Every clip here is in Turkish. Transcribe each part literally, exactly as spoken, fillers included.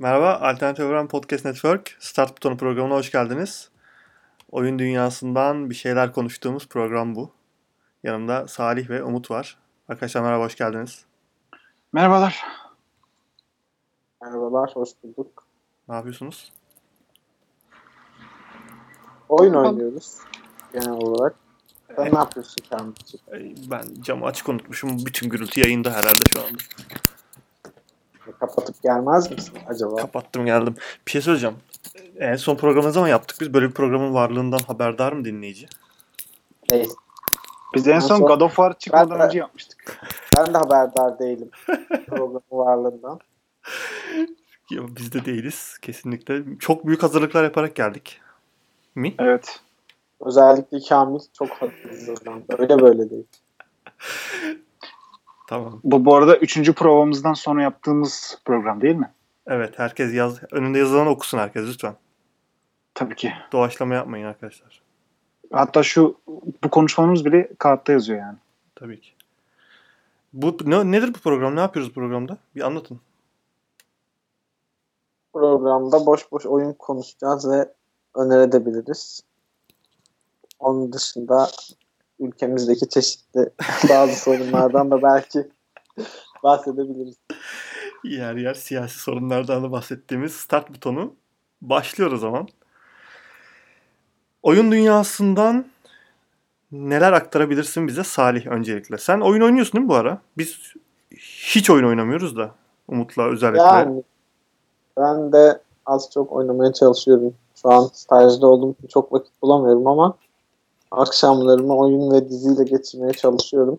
Merhaba, Alternatif Evren Podcast Network Start Butonu programına hoş geldiniz. Oyun dünyasından bir şeyler konuştuğumuz program bu. Yanımda Salih ve Umut var. Arkadaşlar merhaba, hoş geldiniz. Merhabalar. Merhabalar, hoş bulduk. Ne yapıyorsunuz? Oyun oynuyoruz genel olarak. Sen e, ne yapıyorsun kendisi? Ben camı açık unutmuşum. Bütün gürültü yayında herhalde şu anda. Kapatıp gelmez misin acaba? Kapattım geldim. Bir şey söyleyeceğim. En son programı ne zaman yaptık biz? Böyle bir programın varlığından haberdar mı dinleyici? Değil. Biz en son God of War çıkmadan önce yapmıştık. Ben de haberdar değilim programın varlığından. Ya biz de değiliz kesinlikle. Çok büyük hazırlıklar yaparak geldik. Mi? Evet. Özellikle Kamil çok hazırlandı. Öyle böyle değil. Tamam. Bu bu arada üçüncü provamızdan sonra yaptığımız program değil mi? Evet, herkes yaz önünde yazılanı okusun herkes lütfen. Tabii ki. Doğaçlama yapmayın arkadaşlar. Hatta şu bu konuşmalarımız bile kağıtta yazıyor yani. Tabii ki. Bu ne, nedir bu program? Ne yapıyoruz programda? Bir anlatın. Programda boş boş oyun konuşacağız ve önerebiliriz. Onun dışında ülkemizdeki çeşitli bazı sorunlardan da belki bahsedebiliriz. Yer yer siyasi sorunlardan da bahsettiğimiz Start Butonu başlıyor o zaman. Oyun dünyasından neler aktarabilirsin bize Salih öncelikle? Sen oyun oynuyorsun değil mi bu ara? Biz hiç oyun oynamıyoruz da Umut'la özellikle. Yani ben de az çok oynamaya çalışıyorum. Şu an stajda olduğum için çok vakit bulamıyorum ama akşamlarımı oyun ve diziyle geçirmeye çalışıyorum.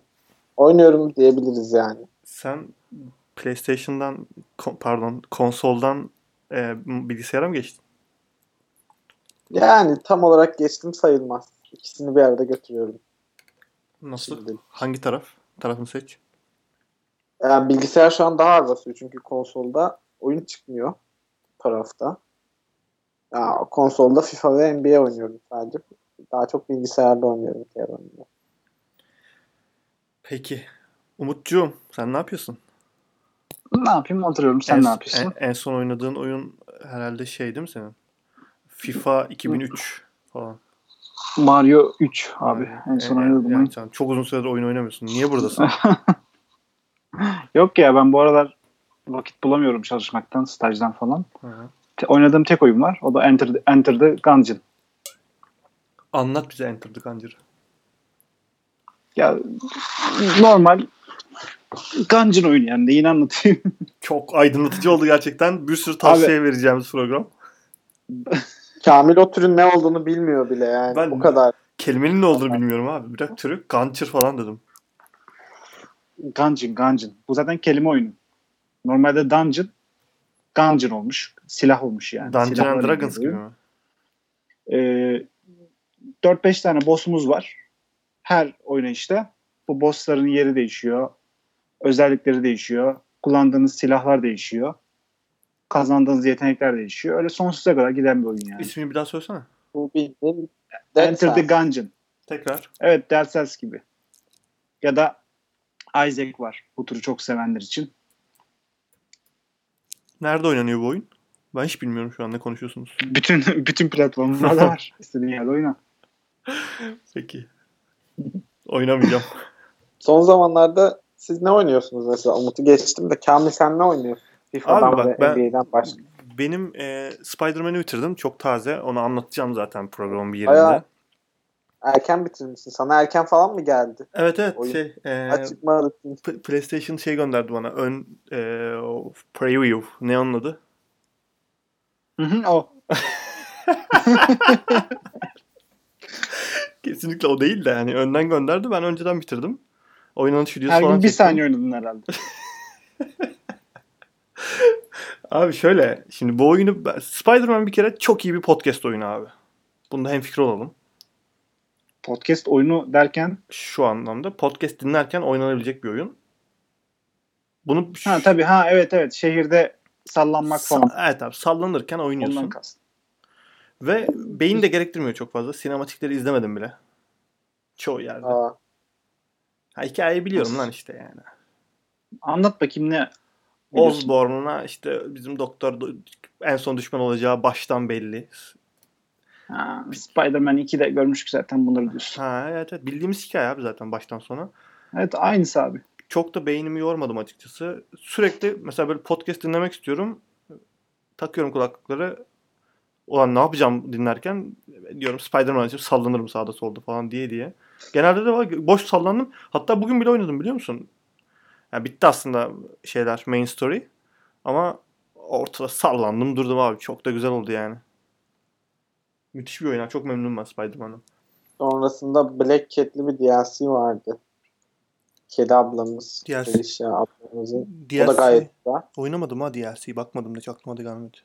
Oynuyorum diyebiliriz yani. Sen PlayStation'dan pardon konsoldan e, bilgisayara mı geçtin? Yani tam olarak geçtim sayılmaz. İkisini bir arada götürüyorum. Nasıl? Şimdi. Hangi taraf? Tarafını seç. Yani bilgisayar şu an daha az basıyor çünkü konsolda oyun çıkmıyor tarafta. Ya, konsolda FIFA ve N B A oynuyorum sadece. Daha çok bilgisayarda oynuyorum. Peki. Umutcuğum sen ne yapıyorsun? Ne yapayım? Oturuyorum. Sen en, ne yapıyorsun? En, en son oynadığın oyun herhalde şey değil mi senin? FIFA iki bin üç falan. Mario üç abi. Yani, en son yani, oynadım. Yani sen çok uzun süredir oyun oynamıyorsun. Niye buradasın? Yok ya ben bu aralar vakit bulamıyorum çalışmaktan, stajdan falan. Hı-hı. Oynadığım tek oyun var. O da Enter the, Enter the Gungeon. Anlat bize Enter the Gungeon'ı. Ya normal Gungeon oyunu yani. Neyini anlatayım? Çok aydınlatıcı oldu gerçekten. Bir sürü tavsiye abi, vereceğimiz program. Kamil o türün ne olduğunu bilmiyor bile yani. Ben o kadar. Kelimenin ne olduğunu bilmiyorum abi. Bırak türü Gungeon falan dedim. Gungeon, Gungeon. Bu zaten kelime oyunu. Normalde Dungeon Dungeon olmuş. Silah olmuş yani. Dungeon and Dragons gibi mi? Ee, dört beş tane boss'umuz var. Her oynayışta bu boss'ların yeri değişiyor. Özellikleri değişiyor. Kullandığınız silahlar değişiyor. Kazandığınız yetenekler değişiyor. Öyle sonsuza kadar giden bir oyun yani. İsmini bir daha söylesene. Bu bildiğin Enter the Gungeon. Tekrar. Evet, Dead Cells gibi. Ya da Isaac var. Bu türü çok sevenler için. Nerede oynanıyor bu oyun? Ben hiç bilmiyorum şu an ne konuşuyorsunuz. Bütün bütün platformlarda var. İstediğin yerde oyna. Peki. Oynamayacağım. Son zamanlarda siz ne oynuyorsunuz mesela? Umut'u geçtim de Kamil sen ne oynuyorsun? FIFA'dan bak, ve ben, N B A'den başka. Benim e, Spider-Man'i bitirdim. Çok taze. Onu anlatacağım zaten programın bir yerinde. Bayağı erken bitirmişsin. Sana erken falan mı geldi? Evet evet. Oyun. Şey, e, P- PlayStation şey gönderdi bana. Ön e, preview. Ne anladı? Hı hı o. Kesinlikle o değil de yani önden gönderdi. Ben önceden bitirdim. Oynanış videosu her falan. Her gün bir çektim. Saniye oynadın herhalde. Abi şöyle. Şimdi bu oyunu ben, Spider-Man bir kere çok iyi bir podcast oyunu abi. Bunda hemfikir olalım. Podcast oyunu derken? Şu anlamda. Podcast dinlerken oynanabilecek bir oyun. Bunu... Ha tabii ha evet evet. Şehirde sallanmak Sa- falan. Evet abi sallanırken oynuyorsun. Ondan kastım. Ve beyin de gerektirmiyor çok fazla. Sinematikleri izlemedim bile. Çoğu yerde. Aa. Ha hikayeyi biliyorum lan işte yani. Anlat bakayım ne Osborn'a işte bizim doktor en son düşman olacağı baştan belli. Ha, Spider-Man ikide görmüştük zaten bunları diyorsun. Ha, evet, evet. Bildiğimiz hikaye abi zaten baştan sona. Evet, aynısı abi. Çok da beynimi yormadım açıkçası. Sürekli mesela böyle podcast dinlemek istiyorum. Takıyorum kulaklıkları. Ulan ne yapacağım dinlerken diyorum Spider-Man için sallanırım sağda solda falan diye diye. Genelde de boş sallandım. Hatta bugün bile oynadım biliyor musun? Yani bitti aslında şeyler, main story. Ama ortada sallandım durdum abi. Çok da güzel oldu yani. Müthiş bir oyun. Çok memnunum ben Spider-Man'ın. Sonrasında Black Cat'li bir D L C vardı. Kedi ablamız. D L C. Ablamızın. D L C. O da gayet güzel. Oynamadım ha D L C'yi. Bakmadım da hiç aklıma da gelmedi.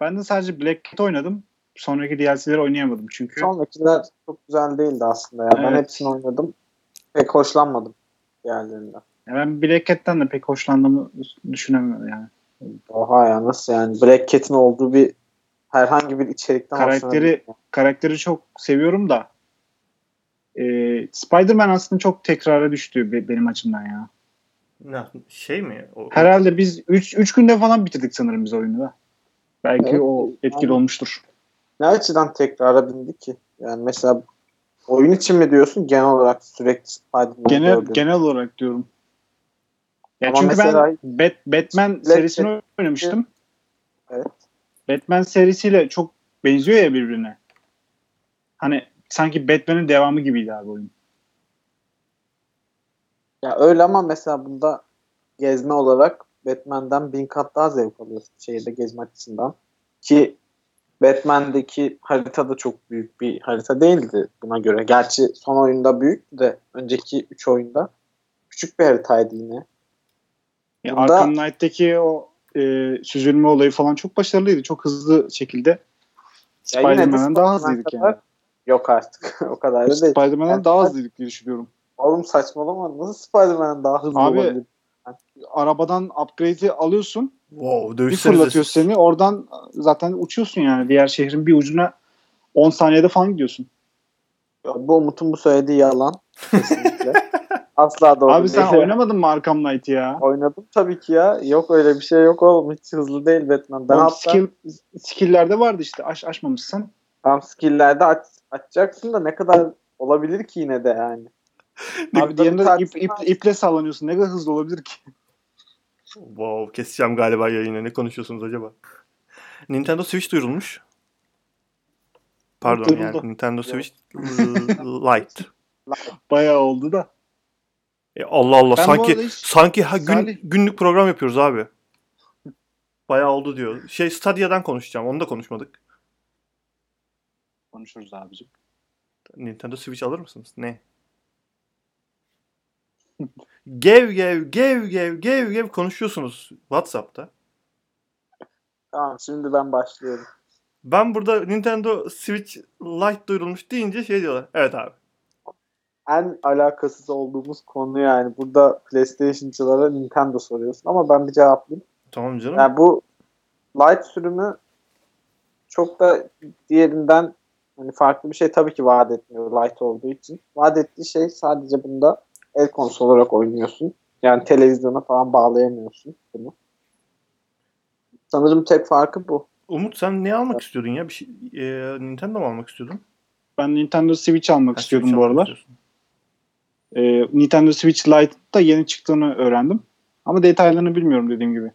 Ben de sadece Black Cat oynadım. Sonraki D L C'leri oynayamadım çünkü. Sonrakiler çok güzel değildi aslında ya. Evet. Ben hepsini oynadım. Pek hoşlanmadım diğerlerinden. Ya ben Black Cat'ten de pek hoşlandığımı düşünemiyorum yani. Oha ya, nasıl yani? Black Cat'in olduğu bir herhangi bir içerikten karakteri karakteri çok seviyorum da e, Spider-Man aslında çok tekrara düştü benim açımdan ya. Ne şey mi? O... Herhalde biz üç günde falan bitirdik sanırım biz oyunu da. Belki evet, o etkili yani, olmuştur. Ne açıdan tekrara bindi ki? Yani mesela oyun için mi diyorsun? Genel olarak sürekli Spider-Man. Genel genel olarak diyorum. Ya ama çünkü ben Bat, Batman serisini Black oynamıştım. Evet. Batman serisiyle çok benziyor ya birbirine. Hani sanki Batman'in devamı gibiydi abi oyun. Ya öyle ama mesela bunda gezme olarak Batman'den bin kat daha zevk alıyorsun şehirde gezme açısından. Ki Batman'deki harita da çok büyük bir harita değildi buna göre. Gerçi son oyunda büyük de önceki üç oyunda küçük bir haritaydı yine. Bunda... Arkham Knight'teki o e, süzülme olayı falan çok başarılıydı. Çok hızlı şekilde Spider-Man'dan daha hızlıydık kadar... yani. Yok artık. O kadar da değil. Spider-Man'dan yani daha hızlıydık diye düşünüyorum. Oğlum saçmalama. Nasıl Spider-Man'dan daha hızlı abi, olabilir? Yani, arabadan upgrade'i alıyorsun. Wow, bir fırlatıyor seni. Oradan zaten uçuyorsun yani. Diğer şehrin bir ucuna on saniyede falan gidiyorsun. Ya, bu Umut'un bu söylediği yalan. Kesinlikle. Asla doğru. Abi sen oynamadın mı Arkham Knight'ı ya? Oynadım tabii ki ya. Yok öyle bir şey yok oğlum. Hiç hızlı değil Batman. Ben oğlum, hatta... skill, skill'lerde vardı işte. Aç, açmamışsın. Tam skill'lerde aç, açacaksın da ne kadar olabilir ki yine de yani. Abi diğerinde ip, ip, iple sallanıyorsun. Ne kadar hızlı olabilir ki? Wow, keseceğim galiba yayını. Ne konuşuyorsunuz acaba? Nintendo Switch duyurulmuş. Pardon Nintendo. Yani Nintendo Switch Lite. Bayağı oldu da. E Allah Allah ben sanki hiç... sanki ha, gün, Salih... günlük program yapıyoruz abi. Bayağı oldu diyor. Şey Stadia'dan konuşacağım. Onu da konuşmadık. Konuşuruz abicim. Nintendo Switch alır mısınız? Ne? Gev gev gev gev gev gev konuşuyorsunuz WhatsApp'ta. Tamam şimdi ben başlıyorum. Ben burada Nintendo Switch Lite duyurulmuş deyince şey diyorlar. Evet abi. En alakasız olduğumuz konu yani. Burada PlayStation'cılara Nintendo soruyorsun ama ben bir cevaplayayım. Tamam canım. Yani bu Lite sürümü çok da diğerinden hani farklı bir şey tabii ki vaat etmiyor Lite olduğu için. Vaat ettiği şey sadece bunda el konsol olarak oynuyorsun. Yani televizyona falan bağlayamıyorsun bunu. Sanırım tek farkı bu. Umut sen ne almak evet. istiyordun ya? Bir şey, e, Nintendo mu almak istiyordun? Ben Nintendo Switch almak ha, istiyordum Switch bu aralar. Ee, Nintendo Switch Lite'da yeni çıktığını öğrendim. Ama detaylarını bilmiyorum dediğim gibi.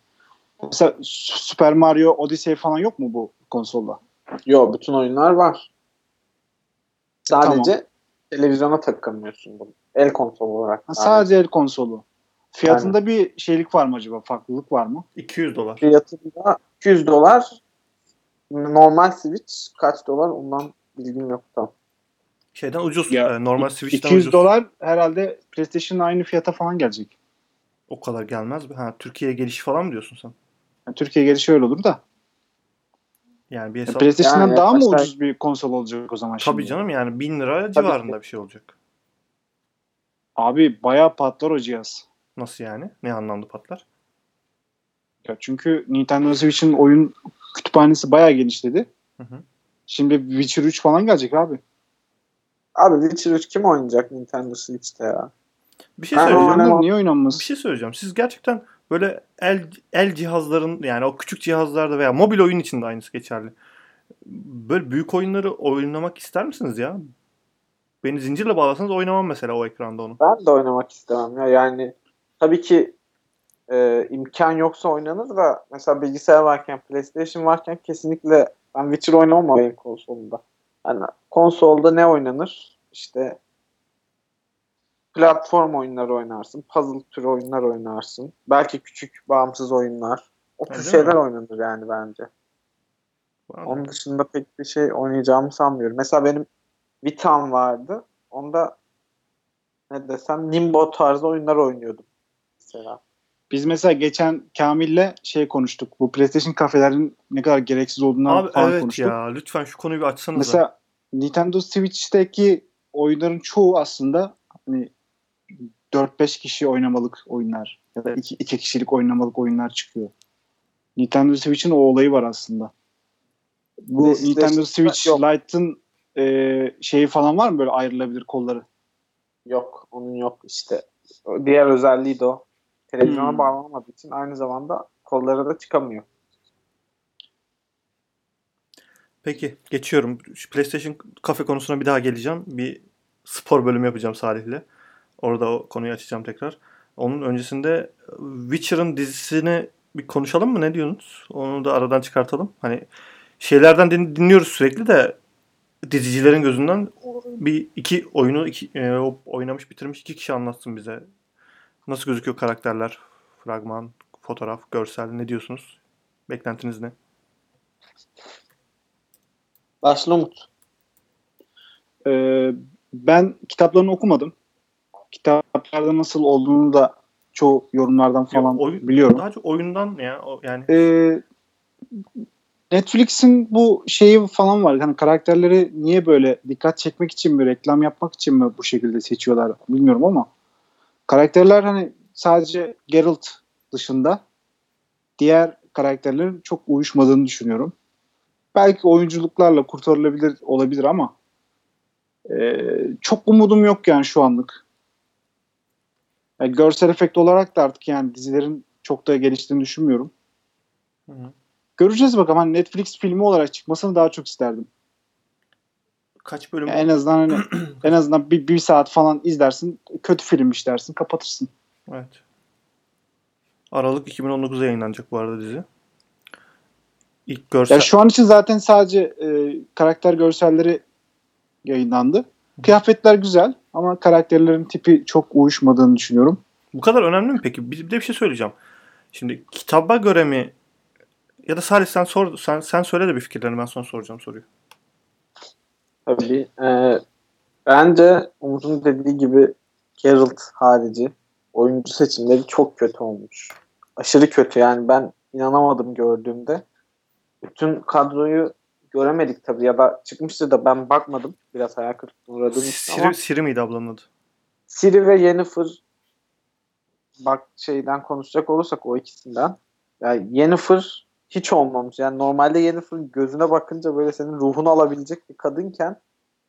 Mesela Super Mario Odyssey falan yok mu bu konsolda? Yok, bütün oyunlar var. Sadece tamam. Televizyona takamıyorsun bunu. El konsolu olarak. Ha, sadece el konsolu. Fiyatında yani. Bir şeylik var mı acaba? Farklılık var mı? iki yüz dolar. Fiyatında iki yüz dolar. Normal Switch kaç dolar? Ondan bilgim yok tam. Şeyden ucuz. Ya, normal Switch'ten ucuz. iki yüz dolar herhalde PlayStation'ın aynı fiyata falan gelecek. O kadar gelmez mi? Ha, Türkiye'ye gelişi falan mı diyorsun sen? Yani Türkiye gelişi öyle olur da. Yani bir hesap... PlayStation'dan yani daha mı başlar... ucuz bir konsol olacak o zaman tabii şimdi? Tabii canım yani bin lira tabii civarında ki. Bir şey olacak. Abi bayağı patlar o cihaz. Nasıl yani? Ne anlamda patlar? Ya çünkü Nintendo Switch'in oyun kütüphanesi bayağı genişledi. Hı hı. Şimdi Witcher üç falan gelecek abi. Abi Witcher üç kim oynayacak Nintendo Switch'te ya? Bir şey ben söyleyeceğim. Niye oynanmaz? Bir şey söyleyeceğim. Siz gerçekten böyle el el cihazların, yani o küçük cihazlarda veya mobil oyun için de aynısı geçerli. Böyle büyük oyunları oynamak ister misiniz ya? Beni zincirle bağlasanız oynamam mesela o ekranda onu. Ben de oynamak istemem ya. Yani tabii ki e, imkan yoksa oynanır da mesela bilgisayar varken, PlayStation varken kesinlikle ben Witcher oynamam benim konsolumda. Yani konsolda ne oynanır? İşte platform oyunları oynarsın, puzzle türü oyunlar oynarsın. Belki küçük bağımsız oyunlar. O tür şeyler mi oynanır yani bence. Wow. Onun dışında pek bir şey oynayacağımı sanmıyorum. Mesela benim Vitam vardı. Onda ne desem Limbo tarzı oyunlar oynuyordum mesela. Biz mesela geçen Kamil'le şey konuştuk. Bu PlayStation kafelerin ne kadar gereksiz olduğundan falan evet konuştuk. Abi evet ya, lütfen şu konuyu bir açsanıza. Mesela Nintendo Switch'teki oyunların çoğu aslında hani dört beş kişi oynamalık oyunlar ya da iki kişilik oynamalık oyunlar çıkıyor. Nintendo Switch'in o olayı var aslında. Bu Neyse, Nintendo Switch yok. Lite'ın e, şeyi falan var mı böyle ayrılabilir kolları? Yok, onun yok işte. O diğer özelliği de o. Televizyona hmm. bağlanamadığı için aynı zamanda kolları da çıkamıyor. Peki, geçiyorum. Şu PlayStation kafe konusuna bir daha geleceğim. Bir spor bölümü yapacağım Salih'le. Orada o konuyu açacağım tekrar. Onun öncesinde Witcher'ın dizisini bir konuşalım mı? Ne diyorsunuz? Onu da aradan çıkartalım. Hani şeylerden dinliyoruz sürekli de dizicilerin gözünden bir iki oyunu iki, e, oynamış bitirmiş iki kişi anlatsın bize. Nasıl gözüküyor karakterler, fragman, fotoğraf, görsel, ne diyorsunuz? Beklentiniz ne? Başla Umut. Ee, ben kitaplarını okumadım. Kitaplarda nasıl olduğunu da çoğu yorumlardan falan ya, oy- biliyorum. Daha çok oyundan ya yani. Ee, Netflix'in bu şeyi falan var. Hani karakterleri niye böyle dikkat çekmek için mi, reklam yapmak için mi bu şekilde seçiyorlar bilmiyorum ama karakterler hani sadece Geralt dışında diğer karakterlerin çok uyuşmadığını düşünüyorum. Belki oyunculuklarla kurtarılabilir olabilir ama e, çok umudum yok yani şu anlık. Yani görsel efekt olarak da artık yani dizilerin çok da geliştiğini düşünmüyorum. Hı hı. Göreceğiz bakalım. Hani Netflix filmi olarak çıkmasını daha çok isterdim. Kaç bölüm? Yani en azından hani, en azından bir, bir saat falan izlersin. Kötü film işlersin. Kapatırsın. Evet. Aralık iki bin on dokuzda yayınlanacak bu arada dizi. İlk görsel... Ya şu an için zaten sadece e, karakter görselleri yayınlandı. Kıyafetler güzel ama karakterlerin tipi çok uyuşmadığını düşünüyorum. Bu kadar önemli mi peki? Bir de bir şey söyleyeceğim. Şimdi kitaba göre mi ya da Salih sen sor, sen, sen söyle de bir fikirlerini, ben sonra soracağım soruyu. Tabii. E, bence Umut'un dediği gibi Geralt harici oyuncu seçimleri çok kötü olmuş. Aşırı kötü yani, ben inanamadım gördüğümde. Bütün kadroyu göremedik tabii ya da çıkmıştı da ben bakmadım. Biraz hayal kırıklığına uğradım. Siri, Siri miydi ablanın adı? Siri ve Yennefer, bak şeyden konuşacak olursak o ikisinden. Yani Yennefer hiç olmamış. Yani normalde Yennefer'ın gözüne bakınca böyle senin ruhunu alabilecek bir kadınken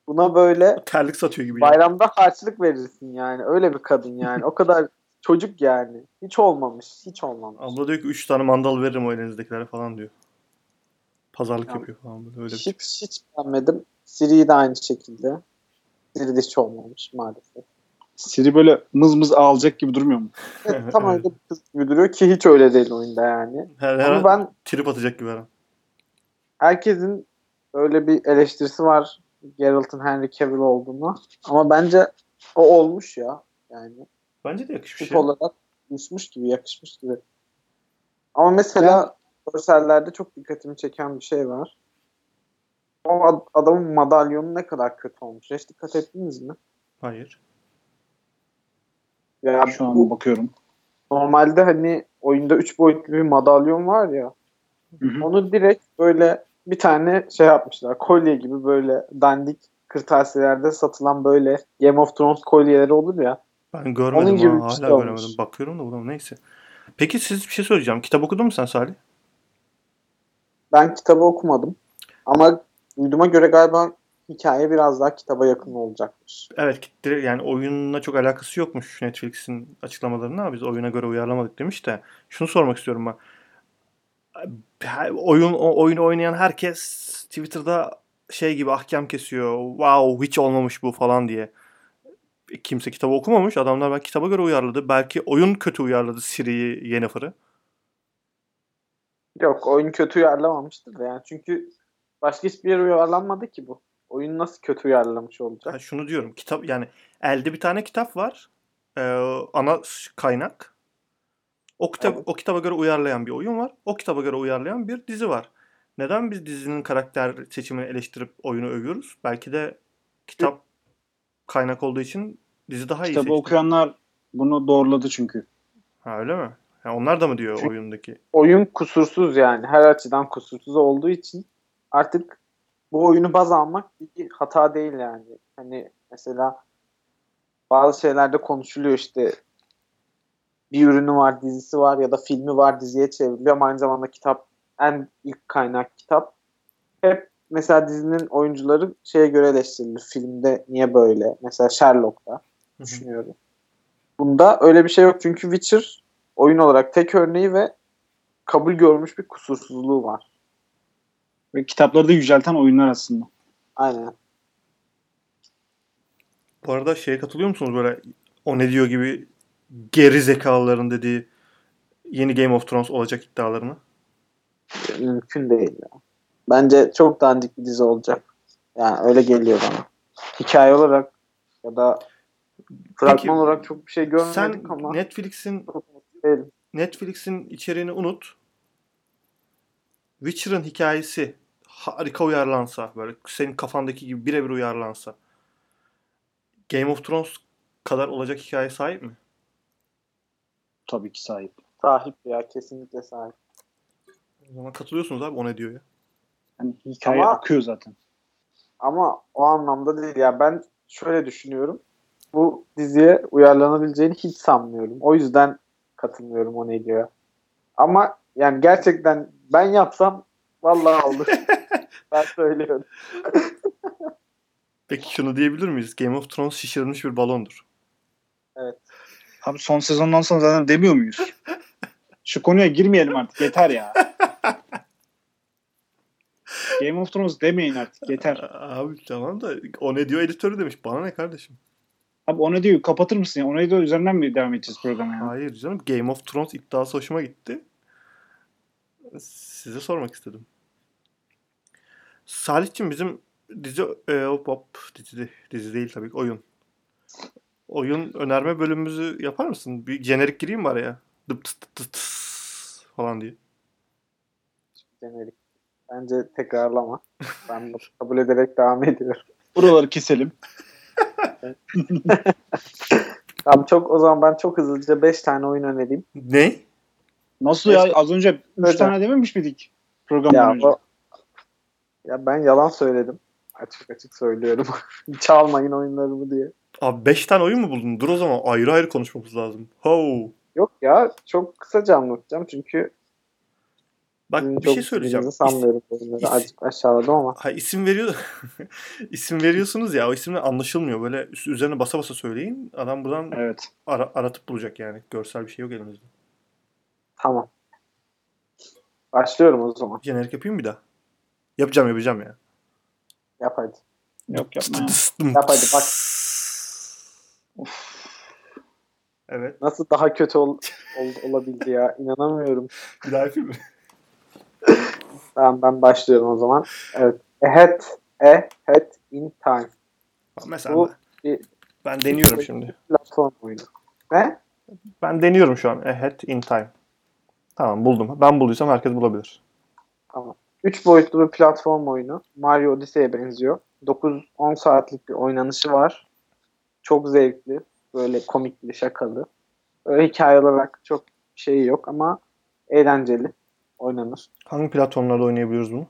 buna böyle terlik satıyor gibi. Bayramda yani harçlık verirsin yani. Öyle bir kadın yani. O kadar çocuk yani. Hiç olmamış. Hiç olmamış. Abla diyor ki üç tane mandal veririm o elinizdekilere falan diyor. Pazarlık yani, yapıyor falan böyle. Öyle hiç, bir şey. Hiç beğenmedim. Siri'yi de aynı şekilde. Siri de hiç olmamış maalesef. Siri böyle mız mız ağlayacak gibi durmuyor mu? Evet, tam öyle bir kız gibi duruyor ki hiç öyle değil oyunda yani. Her, her ama ben trip atacak gibi her. Herkesin öyle bir eleştirisi var Geralt'ın Henry Cavill olduğunu. Ama bence o olmuş ya yani. Bence de yakışmış. Tip olarak düşmüş gibi, yakışmış gibi. Ama mesela görsellerde çok dikkatimi çeken bir şey var. O ad- adamın madalyonu ne kadar kötü olmuş. Hiç dikkat ettiniz mi? Hayır. Ya şu an bakıyorum. Normalde hani oyunda üç boyutlu bir madalyon var ya. Hı hı. Onu direkt böyle bir tane şey yapmışlar. Kolye gibi böyle dandik kırtasiyelerde satılan böyle Game of Thrones kolyeleri olur ya. Ben görmedim. Onun gibi ha, hala şey göremedim. Olmuş. Bakıyorum da bulamam. Neyse. Peki siz bir şey söyleyeceğim. Kitap okudun mu sen Salih? Ben kitabı okumadım. Ama duyduğuma göre galiba hikaye biraz daha kitaba yakın olacakmış. Evet, yani oyunla çok alakası yokmuş Netflix'in açıklamalarına, ama biz oyuna göre uyarlamadık demiş de. Şunu sormak istiyorum ben. Oyun oyunu oynayan herkes Twitter'da şey gibi ahkam kesiyor. Wow, hiç olmamış bu falan diye. Kimse kitabı okumamış. Adamlar belki kitaba göre uyarladı. Belki oyun kötü uyarladı Siri'yi, Yennefer'ı. Yok, oyun kötü uyarlamamıştır da yani. Çünkü başka hiçbir yere uyarlanmadı ki bu. Oyun nasıl kötü uyarlamış olacak? Ha, şunu diyorum. Kitap, yani elde bir tane kitap var. Ee, ana kaynak. O kitap, evet. O kitaba göre uyarlayan bir oyun var. O kitaba göre uyarlayan bir dizi var. Neden biz dizinin karakter seçimini eleştirip oyunu övüyoruz? Belki de kitap kaynak olduğu için dizi daha iyi seçti. Kitabı okuyanlar bunu doğruladı çünkü. Ha, öyle mi? Yani onlar da mı diyor çünkü oyundaki? Oyun kusursuz yani. Her açıdan kusursuz olduğu için artık bu oyunu baz almak bir hata değil yani. Hani mesela bazı şeylerde konuşuluyor işte, bir ürünü var, dizisi var ya da filmi var, diziye çevriliyor ama aynı zamanda kitap en ilk kaynak kitap. Hep mesela dizinin oyuncuları şeye göre eleştirilir. Filmde niye böyle? Mesela Sherlock'ta düşünüyorum. Bunda öyle bir şey yok çünkü Witcher oyun olarak tek örneği ve kabul görmüş bir kusursuzluğu var. Ve kitapları da yücelten oyunlar aslında. Aynen. Bu arada şeye katılıyor musunuz, böyle o ne diyor gibi geri zekalıların dediği yeni Game of Thrones olacak iddialarını? Mümkün değil ya. Bence çok dandik bir dizi olacak. Yani öyle geliyor bana. Hikaye olarak ya da fragman olarak çok bir şey görmedik sen ama. Sen Netflix'in Netflix'in içeriğini unut. Witcher'ın hikayesi harika uyarlansa, böyle senin kafandaki gibi birebir uyarlansa, Game of Thrones kadar olacak hikaye sahip mi? Tabii ki sahip. Sahip ya, kesinlikle sahip. O zaman katılıyorsunuz abi, o ne diyor ya? Yani hikaye ama akıyor zaten. Ama o anlamda değil ya. Ben şöyle düşünüyorum. Bu diziye uyarlanabileceğini hiç sanmıyorum. O yüzden katılmıyorum o ne diyor. Ama yani gerçekten ben yapsam vallahi olur. Ben söylüyorum. Peki şunu diyebilir miyiz? Game of Thrones şişirilmiş bir balondur. Evet. Abi son sezondan sonra zaten demiyor muyuz? Şu konuya girmeyelim artık. Yeter ya. Game of Thrones demeyin artık. Yeter. Abi tamam da o ne diyor editörü demiş. Bana ne kardeşim? Abi o ne diyor? Kapatır mısın ya? O ne diyor üzerinden mi devam edeceğiz programı ya? Hayır canım. Game of Thrones iddiası hoşuma gitti. Size sormak istedim. Salih'cim bizim dizi e, hop hop dizi, dizi değil tabii ki, oyun. Oyun önerme bölümümüzü yapar mısın? Bir jenerik gireyim mi araya? Dıp tıs tıs tıs falan diye. Jenerik. Bence tekrarlama. Ben kabul ederek devam ediyorum. Buraları keselim. Tamam, çok o zaman ben çok hızlıca beş tane oyun önereyim. Ne? Nasıl ya? Az önce üç tane dememiş miydik programdan ya önce? O, ya ben yalan söyledim. Açık açık söylüyorum. Çalmayın oyunlarımı diye. Abi beş tane oyun mu buldun? Dur o zaman ayrı ayrı konuşmamız lazım. Ho. Yok ya, çok kısaca anlatacağım çünkü bak bir şey söyleyeceğim. Sanmıyorum is- is- aşağıda ama. Ha, isim veriyor. İsim veriyorsunuz ya, o isimle anlaşılmıyor. Böyle üzerine basa basa söyleyin. Adam buradan evet. ara- aratıp bulacak yani. Görsel bir şey yok elimizde. Tamam. Başlıyorum o zaman. Jenerik yapayım bir daha. Yapacağım yapacağım ya. Yap hadi. Yok yapma. Yap hadi bak. Of. Evet. Nasıl daha kötü ol- ol- olabildi ya? İnanamıyorum. Bir daha yapayım mı? Tamam, ben başlıyorum o zaman. Evet. A Hat, A Hat in Time. Mesela bu ben, bir, ben deniyorum bir, şimdi. Platform oyunu. Ne? Ben deniyorum şu an. A Hat in Time. Tamam, buldum. Ben bulduysam herkes bulabilir. Tamam. üç boyutlu bir platform oyunu. Mario Odyssey'e benziyor. dokuz on saatlik bir oynanışı var. Çok zevkli. Böyle komikli, şakalı. Öyle hikaye olarak çok şey yok ama eğlenceli oynanır. Hangi platformlarda oynayabiliyoruz bunu?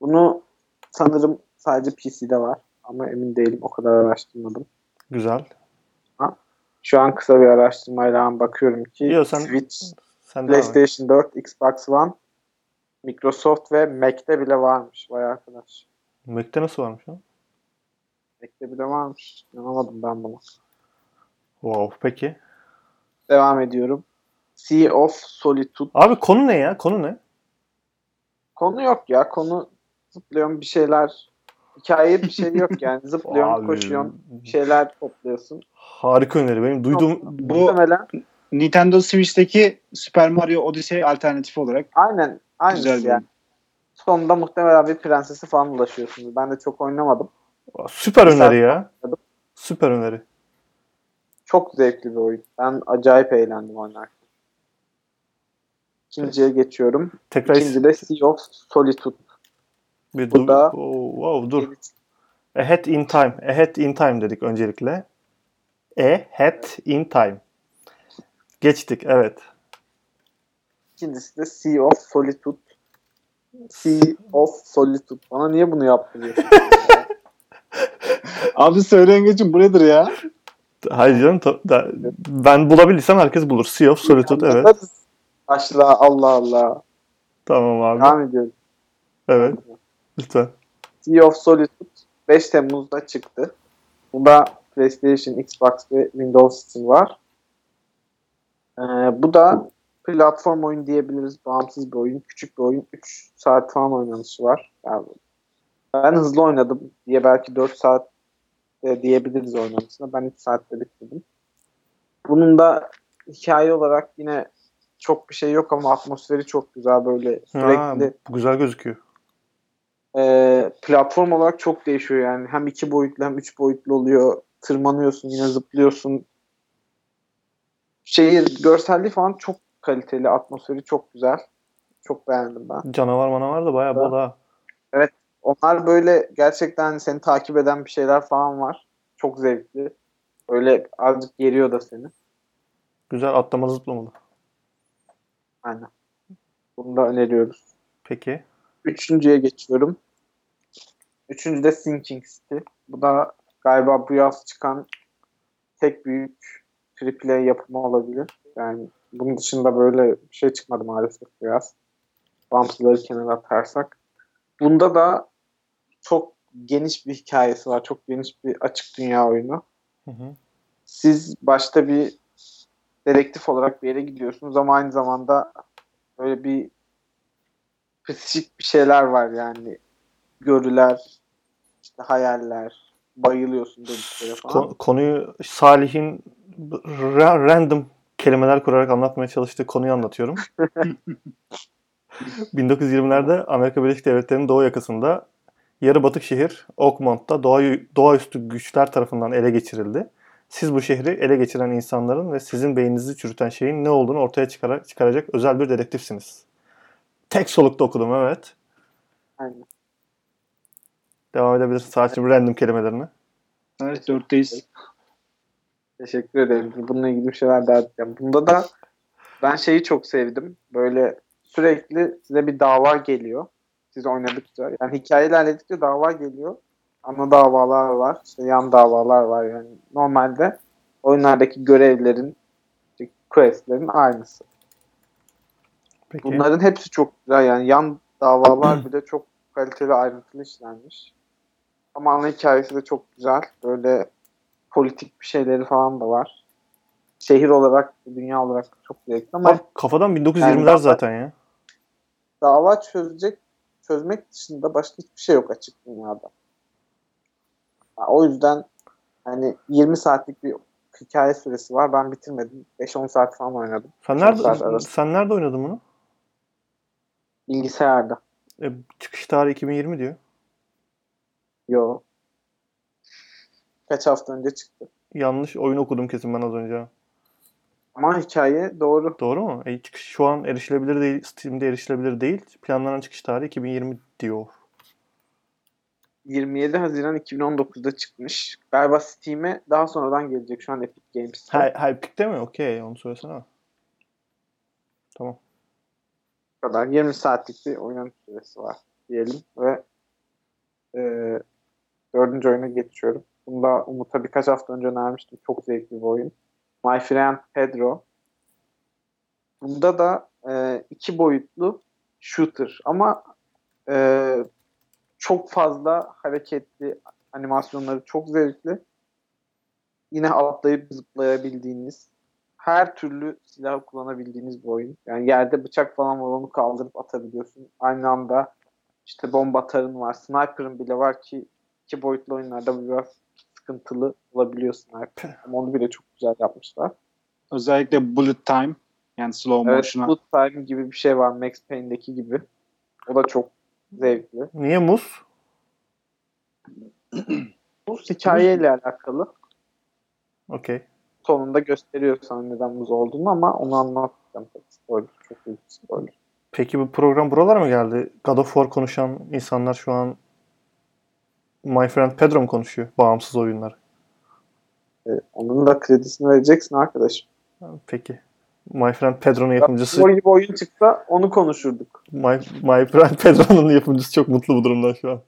Bunu sanırım sadece P C'de var. Ama emin değilim. O kadar araştırmadım. Güzel. Ha, şu an kısa bir araştırmayla bakıyorum ki Yo, sen, Switch, sen PlayStation dört, Xbox One, Microsoft ve Mac'te bile varmış. Vay arkadaş. Mac'te nasıl varmış lan? Mac'te bir de varmış. İnanamadım ben bunu. Wow, peki. Devam ediyorum. Sea of Solitude. Abi konu ne ya? Konu ne? Konu yok ya. Konu zıplıyorum bir şeyler. Hikaye bir şey yok yani. Zıplıyorum, koşuyorum, bir şeyler topluyorsun. Harika öneri. Benim duyduğum bu Nintendo Switch'teki Super Mario Odyssey alternatifi olarak. Aynen. Aynısı yani. Benim. Sonunda muhtemelen bir prensesi falan ulaşıyorsunuz. Ben de çok oynamadım. Süper Mesela öneri ya. Oynadım. Süper öneri. Çok zevkli bir oyun. Ben acayip eğlendim oynarken. İkinciye geçiyorum. Tekrar İkinci de Sea of Solitude. Bir Bu dur. da... Oh, wow, dur. A Hat in Time. A Hat in Time dedik öncelikle. A Hat in Time. Geçtik, evet. İkincisi de Sea of Solitude. Sea of Solitude. Bana niye bunu yaptırıyorsun? Abi söyleyen geçin bu nedir ya? Hayır canım. Da, ben bulabilirsem herkes bulur. Sea of Solitude, evet. Başla, Allah Allah. Tamam abi. Devam ediyorum. Evet. Lütfen. Sea of Solitude beş Temmuz'da çıktı. Bunda PlayStation, Xbox ve Windows için var. Ee, bu da platform oyun diyebiliriz. Bağımsız bir oyun. Küçük bir oyun. üç saat falan oynanışı var. Yani ben hızlı oynadım diye belki dört saat e, diyebiliriz oynanışına. Ben üç saatte bitirdim. Bunun da hikaye olarak yine çok bir şey yok ama atmosferi çok güzel böyle sürekli. Ha, güzel gözüküyor. E, platform olarak çok değişiyor yani. Hem iki boyutlu hem üç boyutlu oluyor. Tırmanıyorsun, yine zıplıyorsun. Şehir görselliği falan çok kaliteli. Atmosferi çok güzel. Çok beğendim ben. Canavar manavar da bayağı bol ha. Evet. Onlar böyle gerçekten seni takip eden bir şeyler falan var. Çok zevkli. Öyle azıcık geriyor da seni. Güzel atlamalı zıplamalı. Aynen. Bunu da öneriyoruz. Peki. Üçüncüye geçiyorum. Üçüncü de Sinking City. Bu da galiba bu yaz çıkan tek büyük free-play yapımı olabilir. Yani bunun dışında böyle bir şey çıkmadı maalesef bu yaz. Bağımsızları kenara atarsak. Bunda da çok geniş bir hikayesi var. Çok geniş bir açık dünya oyunu. Hı hı. Siz başta bir dedektif olarak bir yere gidiyorsunuz ama aynı zamanda böyle bir psikik bir şeyler var yani. Görüler, işte hayaller, bayılıyorsun dedikleri falan. Kon- konuyu Salih'in ra- random kelimeler kurarak anlatmaya çalıştığı konuyu anlatıyorum. bin dokuz yüz yirmilerde Amerika Birleşik Devletleri'nin doğu yakasında yarı batık şehir Oakmont'ta doğa, doğaüstü güçler tarafından ele geçirildi. Siz bu şehri ele geçiren insanların ve sizin beyninizi çürüten şeyin ne olduğunu ortaya çıkara, çıkaracak özel bir dedektifsiniz. Tek solukta okudum, evet. Aynen. Devam edebilirsin sadece bu random kelimelerine. Evet, dörtteyiz. Teşekkür ederim. Bununla ilgili bir şeyler daha diyeceğim. Bunda da ben şeyi çok sevdim. Böyle sürekli size bir dava geliyor. Siz oynadıkça. Yani hikaye ilerledikçe dava geliyor. Ana davalar var. İşte yan davalar var yani. Normalde oyunlardaki görevlerin, questlerin aynısı. Peki. Bunların hepsi çok güzel yani. Yan davalar bile çok kaliteli, ayrıntılı işlenmiş. Ama ana hikayesi de çok güzel. Böyle politik bir şeyleri falan da var. Şehir olarak, dünya olarak çok zevkli ama... Abi, kafadan bin dokuz yüz yirmiler yani, zaten ya. Dava çözecek, çözmek dışında başka hiçbir şey yok açık dünyada. Yani o yüzden hani yirmi saatlik bir hikaye süresi var. Ben bitirmedim. beş on saat falan oynadım. Sen nerede, sen nerede oynadın bunu? Bilgisayarda. E, çıkış tarihi iki bin yirmi diyor. Yo. Kaç hafta önce çıktı. Yanlış oyun okudum kesin ben az önce. Ama hikaye doğru. Doğru mu? E, çıkış şu an erişilebilir değil. Steam'de erişilebilir değil. Planlanan çıkış tarihi iki bin yirmi diyor. yirmi yedi Haziran iki bin on dokuzda çıkmış. Galiba Steam'e daha sonradan gelecek. Şu an Epic Games Store. Ha, Epic'te mi? Okey. Onu söylesene. Tamam. Bu kadar. yirmi saatlik bir oyun süresi var diyelim. Ve e, dördüncü oyuna geçiyorum. Bunu da Umut'a birkaç hafta önce önermiştim. Çok zevkli bir oyun. My Friend Pedro. Bunda da e, iki boyutlu shooter. Ama e, çok fazla hareketli, animasyonları çok zevkli. Yine atlayıp zıplayabildiğiniz, her türlü silah kullanabildiğiniz bir oyun. Yani yerde bıçak falan var, onu kaldırıp atabiliyorsun. Aynı anda işte bomba atarın var, sniper'ın bile var ki iki boyutlu oyunlarda biraz sıkıntılı olabiliyor sniper. Ama onu bile çok güzel yapmışlar. Özellikle bullet time, yani slow motion'a. Evet, bullet time gibi bir şey var Max Payne'deki gibi. O da çok zevkli. Niye muz? Muz hikayeyle alakalı. Okay. Sonunda gösteriyor sana neden muz olduğunu ama onu anlatacağım. Spoiler, çok büyük spoiler. Peki bu program buralara mı geldi? God of War konuşan insanlar şu an My Friend Pedro mu konuşuyor? Bağımsız oyunları. Ee, onun da kredisini vereceksin arkadaşım. Peki. My Friend Pedro'nun yapımcısı... Oyun gibi oyun çıksa onu konuşurduk. My, My Friend Pedro'nun yapımcısı çok mutlu bu durumda şu an.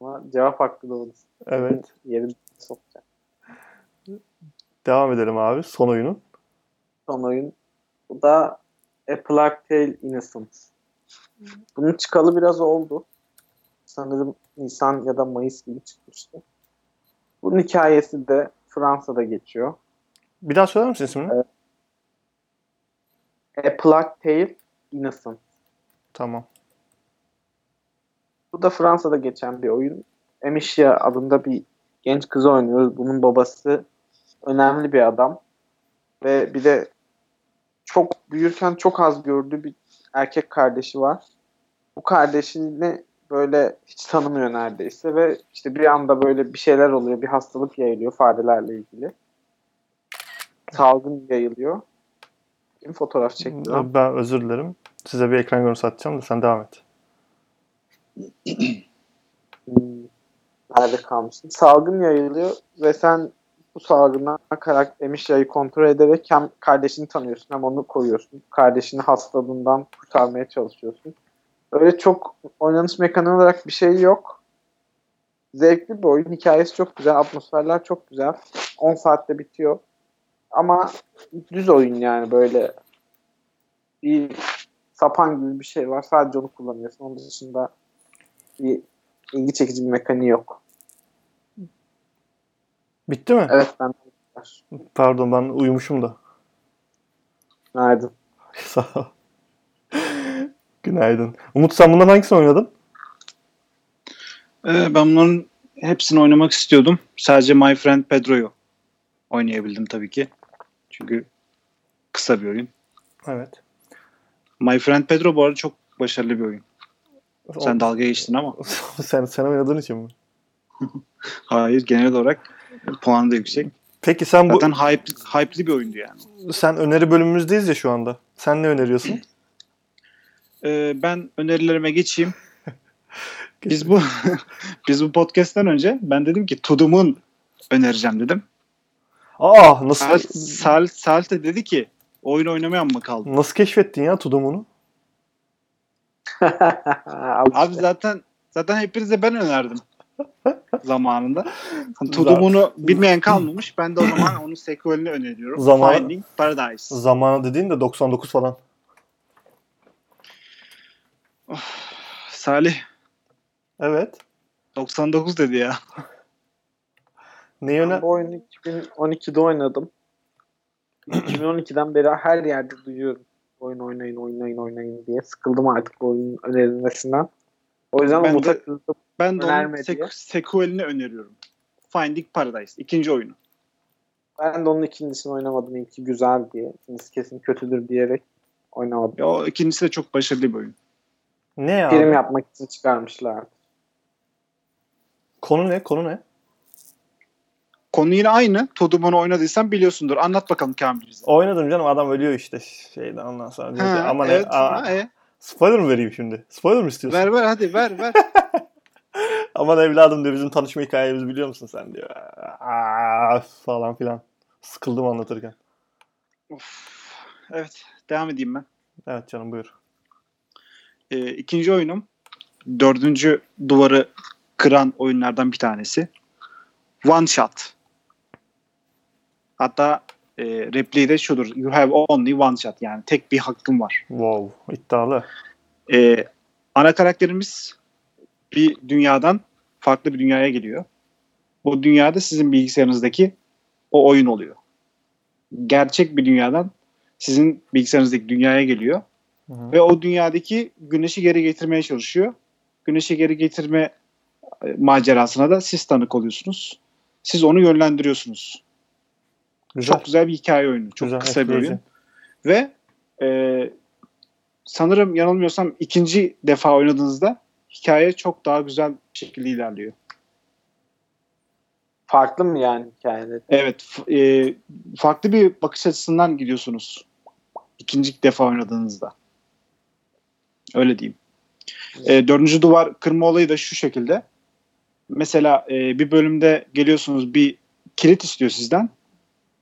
Ama cevap hakkı da olur. Evet. Yerini sokacağım. Devam edelim abi. Son oyunu. Son oyun. Bu da A Plague Tale Innocence. Bunun çıkalı biraz oldu. Sanırım Nisan ya da Mayıs gibi çıkmıştı. Bunun hikayesi de Fransa'da geçiyor. Bir daha söyler misin ismini? Evet. A Plague Tale Innocence. Tamam. Bu da Fransa'da geçen bir oyun. Emişya adında bir genç kızı oynuyoruz. Bunun babası önemli bir adam. Ve bir de çok büyürken çok az gördüğü bir erkek kardeşi var. Bu kardeşini böyle hiç tanımıyor neredeyse ve işte bir anda böyle bir şeyler oluyor. Bir hastalık yayılıyor farelerle ilgili. Salgın yayılıyor. Kim fotoğraf çekti? Ben özür dilerim. Size bir ekran görüntüsü atacağım da sen devam et. Nerede kalmışsın? Salgın yayılıyor ve sen bu salgına karakter Emişya'yı kontrol ederek hem kardeşini tanıyorsun hem onu koruyorsun. Kardeşini hastalığından kurtarmaya çalışıyorsun. Öyle çok oynanış mekaniği olarak bir şey yok. Zevkli bir oyun. Hikayesi çok güzel. Atmosferler çok güzel. on saatte bitiyor. Ama düz oyun yani böyle bir sapan gibi bir şey var. Sadece onu kullanıyorsun. Onun dışında bir ilgi çekici bir mekaniği yok. Bitti mi? Evet ben. Pardon ben uyumuşum da. Günaydın. Sağ ol. Günaydın. Umut sen bundan hangisini oynadın? Ee, ben bunların hepsini oynamak istiyordum. Sadece My Friend Pedro'yu oynayabildim tabii ki. Çünkü kısa bir oyun. Evet. My Friend Pedro bu arada çok başarılı bir oyun. O, sen dalga geçtin ama. sen sen oynadığın için mi? Hayır genel olarak puanı da yüksek. Peki sen bu... Zaten hype, hype'li bir oyundu yani. Sen öneri bölümümüzdeyiz ya şu anda. Sen ne öneriyorsun? ee, ben önerilerime geçeyim. biz bu biz bu podcast'ten önce ben dedim ki Tudum'un önereceğim dedim. Aa nasıl? Sal, Sal, Sal de dedi ki oyun oynamayan mı kaldı? Nasıl keşfettin ya Tudum'unu? Abi zaten zaten hepinize ben önerdim. Zamanında. Tudum'unu bilmeyen kalmamış. Ben de o zaman onun sequel'ini öneriyorum. Zaman, Finding Paradise. Zamanı dediğin de doksan dokuz falan. Oh, Salih. Evet. doksan dokuz dedi ya. Ne yöne? Bu oyunu iki bin on iki'de oynadım. iki bin on iki'den beri her yerde duyuyorum. Oyun oynayın, oynayın, oynayın diye. Sıkıldım artık bu oyunun önerilmesinden. O yüzden ben Umut'a kızdım. Ben de onun sek- sequel'ini öneriyorum. Finding Paradise. İkinci oyunu. Ben de onun ikincisini oynamadım. İlki güzel diye. İkincisi kesin kötüdür diyerek oynamadım. Ya, o ikincisi de çok başarılı bir oyun. Ne ya? Film yapmak için çıkarmışlar. Konu ne? Konu ne? Konu yine aynı. Tudum'unu oynadıysan biliyorsundur. Anlat bakalım Kamil bize. Oynadım canım. Adam ölüyor işte şeyden ondan sonra. Ha, ama evet, ne? Aa, ha, e. Spoiler mı vereyim şimdi? Spoiler mı istiyorsun? Ver ver hadi ver ver. Aman evladım diyor bizim tanışma hikayemizi biliyor musun sen diyor. Aa, falan filan. Sıkıldım anlatırken. Of. Evet. Devam edeyim ben. Evet canım buyur. Ee, ikinci oyunum. Dördüncü duvarı kıran oyunlardan bir tanesi. One Shot. Hatta e, repliği de şudur. You have only one shot. Yani tek bir hakkın var. Wow. İddialı. E, ana karakterimiz bir dünyadan farklı bir dünyaya geliyor. Bu dünyada sizin bilgisayarınızdaki o oyun oluyor. Gerçek bir dünyadan sizin bilgisayarınızdaki dünyaya geliyor. Hı hı. Ve o dünyadaki güneşi geri getirmeye çalışıyor. Güneşi geri getirme macerasına da siz tanık oluyorsunuz. Siz onu yönlendiriyorsunuz. Güzel. Çok güzel bir hikaye oyunu. Çok güzel, kısa bir oyun. Ve e, sanırım yanılmıyorsam ikinci defa oynadığınızda hikaye çok daha güzel bir şekilde ilerliyor. Farklı mı yani hikayede? Evet. E, farklı bir bakış açısından gidiyorsunuz. İkinci defa oynadığınızda. Öyle diyeyim. E, dördüncü duvar kırma olayı da şu şekilde. Mesela e, bir bölümde geliyorsunuz, bir kilit istiyor sizden.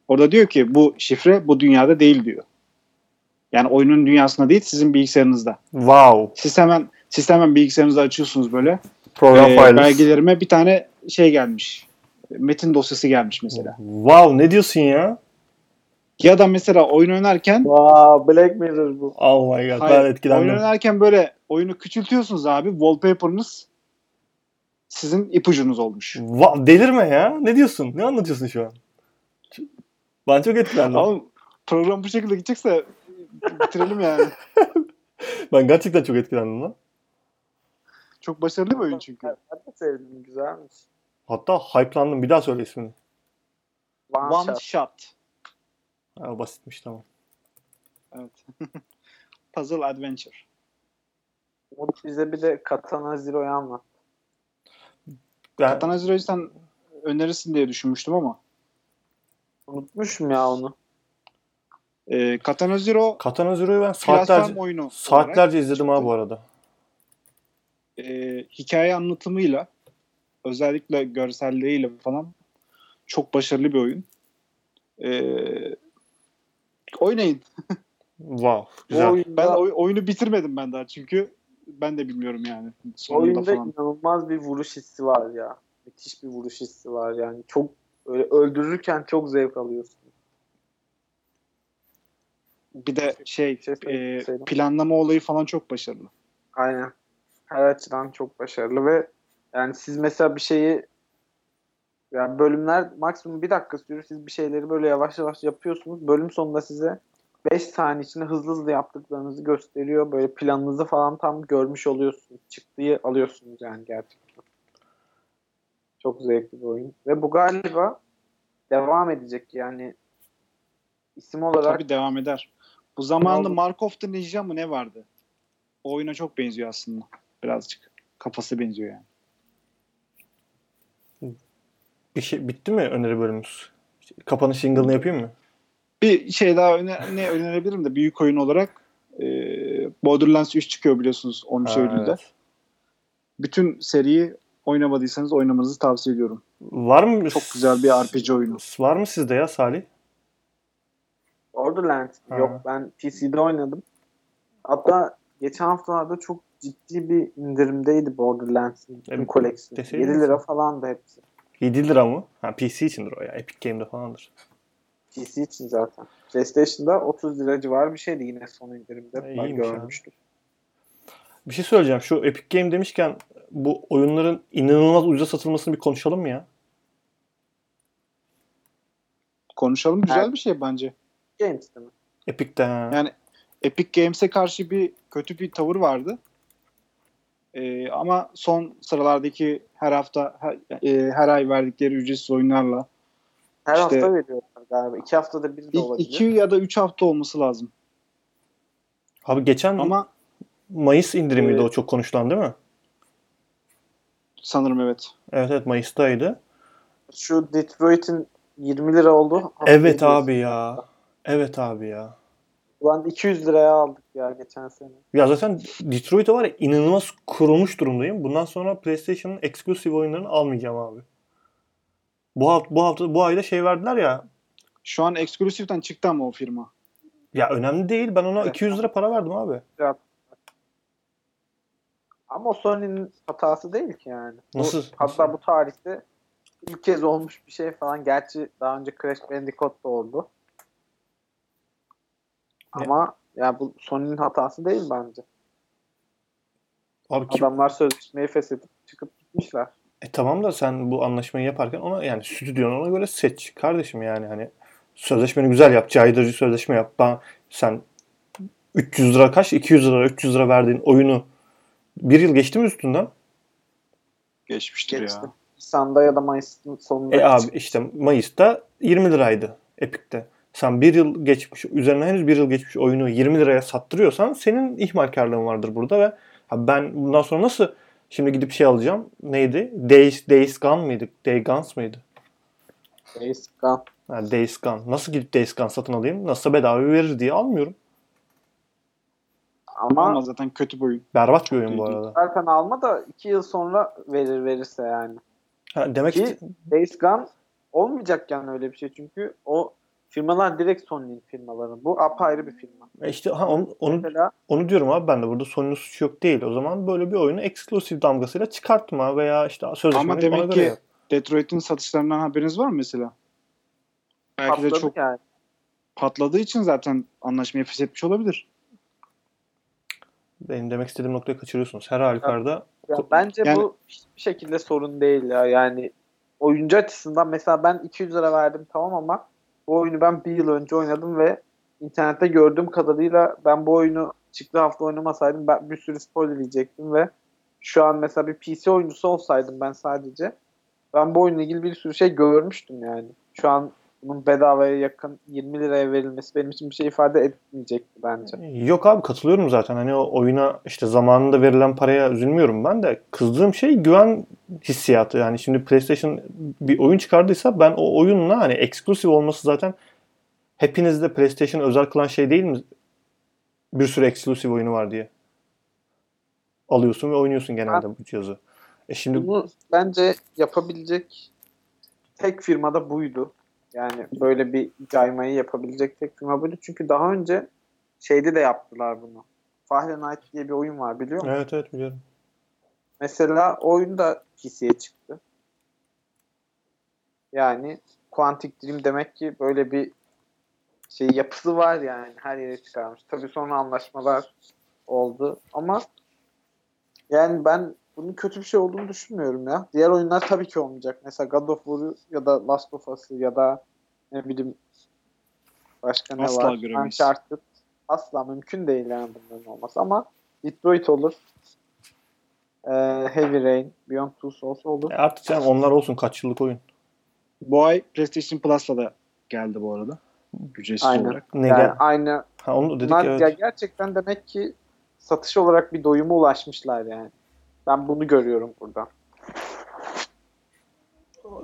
Orada diyor ki bu şifre bu dünyada değil diyor. Yani oyunun dünyasında değil, sizin bilgisayarınızda. Wow. Siz hemen, siz hemen bilgisayarınızı açıyorsunuz böyle. Program e, belgelerime bir tane şey gelmiş. Metin dosyası gelmiş mesela. Wow, ne diyorsun ya? Ya da mesela oyun oynarken wow, Black Mirror bu. Oh my god, ben etkilendim. Oyun oynarken böyle oyunu küçültüyorsunuz abi. Wallpaper'ınız sizin ipucunuz olmuş. Wow, delirme ya. Ne diyorsun? Ne anlatıyorsun şu an? Ben çok etkilendim. Ama program bu şekilde gidecekse bitirelim yani. Ben gerçekten çok etkilendim lan. Çok başarılı bir oyun çünkü. Ben de sevdim. Güzelmiş. Hatta hype'landım. Bir daha söyle ismini. One, One Shot. shot. Ha, basitmiş, tamam. Evet. Puzzle Adventure. Umut bize bir de Katana Zero'yu anlat. Ben... Katana Zero'yu sen önerirsin diye düşünmüştüm ama. Unutmuşum ya onu. Ee, Katana Zero. Katana Zero'yu ben saatlerce, saatlerce izledim abi bu arada. Ee, hikaye anlatımıyla, özellikle görselliğiyle falan çok başarılı bir oyun. Ee, oynayın. Wow. Güzel. Oyunda... Ben oy, oyunu bitirmedim ben daha çünkü ben de bilmiyorum yani. Oyunda falan inanılmaz bir vuruş hissi var ya. Müthiş bir vuruş hissi var yani. Çok öyle öldürürken çok zevk alıyorsun. Bir de şey, şey e, planlama olayı falan çok başarılı. Aynen. Her açıdan çok başarılı ve yani siz mesela bir şeyi, yani bölümler maksimum bir dakika sürüyor. Siz bir şeyleri böyle yavaş yavaş yapıyorsunuz. Bölüm sonunda size beş saniye içinde hızlı hızlı yaptıklarınızı gösteriyor. Böyle planınızı falan tam görmüş oluyorsunuz. Çıktığı alıyorsunuz yani gerçekten. Çok zevkli bir oyun. Ve bu galiba devam edecek yani isim olarak. Tabii devam eder. Bu zamanında Mark of the Ninja mı ne vardı? O oyuna çok benziyor aslında. Birazcık. Kafası benziyor yani. Bir şey, bitti mi öneri bölümümüz? Kapanış single'ını yapayım mı? Bir şey daha öne, ne önerebilirim de büyük oyun olarak e, Borderlands üç çıkıyor biliyorsunuz on üç Eylül'de. Evet. Bütün seriyi oynamadıysanız oynamanızı tavsiye ediyorum. Var mı? Çok güzel bir R P G oyunu. Var mı sizde ya Salih? Borderlands. Ha. Yok, ben P C'de oynadım. Hatta geçen haftalarda çok ciddi bir indirimdeydi Borderlands'ın evet, koleksiyonu. yedi lira falan da hepsi. yedi lira mı? Ha, P C içindir o ya. Epic Game'de falandır. P C için zaten. PlayStation'da otuz lira civarı bir şeydi yine son indirimde. Ben görmüştüm. Bir şey söyleyeceğim. Şu Epic Game demişken bu oyunların inanılmaz ucuza satılmasını bir konuşalım mı ya? Konuşalım. Güzel evet. Bir şey bence. Games'te mi? Epic'te. Yani Epic Games'e karşı bir kötü bir tavır vardı. Ee, ama son sıralardaki her hafta her, e, her ay verdikleri ücretsiz oyunlarla her işte, hafta veriyorlar galiba. İki haftada bir de olabilir. İki ya da üç hafta olması lazım. Abi geçen ama Mayıs indirimiydi e, o çok konuşulan değil mi? Sanırım evet. Evet evet Mayıs'taydı. Şu Detroit'in yirmi lira oldu. Evet abi ya. Evet abi ya. Ulan iki yüz liraya aldık ya geçen sene. Ya zaten Detroit'e var ya inanılmaz kurulmuş durumdayım. Bundan sonra PlayStation'ın exclusive oyunlarını almayacağım abi. Bu hafta bu hafta bu ayda şey verdiler ya. Şu an exclusive'den çıktı ama o firma. Ya önemli değil. Ben ona evet. iki yüz lira para verdim abi. Evet. Ama o Sony'nin hatası değil ki yani. Nasıl? Bu, hatta nasıl? Bu tarihte ilk kez olmuş bir şey falan. Gerçi daha önce Crash Bandicoot da oldu. Ama ya bu Sony'nin hatası değil bence. Abi kim... Adamlar sözleşmeyi feshedip çıkıp gitmişler. E tamam da sen bu anlaşmayı yaparken ona yani stüdyonu ona göre seç kardeşim yani hani sözleşmeni güzel yap, caydırıcı sözleşme yap. Ben, sen üç yüz lira kaç? iki yüz lira, üç yüz lira verdiğin oyunu bir yıl geçti mi üstünden? Geçmiştir geçti. Ya. Nisan'da ya da Mayıs'ın sonunda. E abi işte Mayıs'ta yirmi liraydı Epic'te. Sen bir yıl geçmiş, üzerine henüz bir yıl geçmiş oyunu yirmi liraya sattırıyorsan senin ihmalkarlığın vardır burada ve ben bundan sonra nasıl şimdi gidip şey alacağım? Neydi? Days, Days Gone mıydı? Days Gone mıydı? Days Gone. Ha, Days Gone. Nasıl gidip Days Gone satın alayım? Nasıl bedava verir diye almıyorum. Ama, Ama zaten kötü bir oyun. Berbat çok bir oyun bu arada. Zaten alma da iki yıl sonra verir verirse yani. Ha, demek ki ist- Days Gone olmayacak yani öyle bir şey çünkü o firmalar direkt Sony'nin firmaları. Bu apayrı bir firma. E işte ha, onu onu, mesela, onu diyorum abi ben de burada Sony'nin suçu yok değil. O zaman böyle bir oyunu eksklusif damgasıyla çıkartma veya işte sözleşmeyi ona göre. Ama demek ki Detroit'in satışlarından haberiniz var mı mesela? Belki de çok yani. Patladığı için zaten anlaşmayı feshetmiş olabilir. Benim demek istediğim noktayı kaçırıyorsunuz. Her halükarda. Ya, bence yani, bu hiçbir şekilde sorun değil ya. Yani oyuncu açısından mesela ben iki yüz lira verdim tamam ama bu oyunu ben bir yıl önce oynadım ve internette gördüğüm kadarıyla ben bu oyunu çıktığı hafta oynamasaydım ben bir sürü spoiler yiyecektim ve şu an mesela bir P C oyuncusu olsaydım ben sadece ben bu oyunla ilgili bir sürü şey görmüştüm yani. Şu an bunun bedavaya yakın yirmi liraya verilmesi benim için bir şey ifade etmeyecekti bence. Yok abi katılıyorum zaten. Hani o oyuna işte zamanında verilen paraya üzülmüyorum ben de. Kızdığım şey güven hissiyatı. Yani şimdi PlayStation bir oyun çıkardıysa ben o oyunla hani eksklusif olması zaten hepinizde PlayStation özel kılan şey değil mi? Bir sürü eksklusif oyunu var diye. Alıyorsun ve oynuyorsun genelde ha. Bu cihazı. E şimdi bunu bence yapabilecek tek firmada buydu. Yani böyle bir caymayı yapabilecek tek firma buydu. Çünkü daha önce şeyde de yaptılar bunu. Fahrenheit diye bir oyun var biliyor musun? Evet evet biliyorum. Mesela oyun da P C'ye çıktı. Yani Quantic Dream demek ki böyle bir şey yapısı var yani. Her yere çıkarmış. Tabii sonra anlaşmalar oldu ama yani ben bunun kötü bir şey olduğunu düşünmüyorum ya. Diğer oyunlar tabii ki olmayacak. Mesela God of War'u ya da Last of Us'ı ya da ne bileyim başka ne asla var? Göremeyiz. Uncharted. Asla mümkün değil yani bunların olması. Ama Detroit olur. Ee, Heavy Rain, Beyond Two Souls olur. E artık canım onlar olsun. Kaç yıllık oyun. Bu ay PlayStation Plus'la da geldi bu arada. Ücretsiz olarak. Ne yani aynı. Ha, onu dedik, evet. Ya gerçekten demek ki satış olarak bir doyuma ulaşmışlar yani. Ben bunu görüyorum buradan.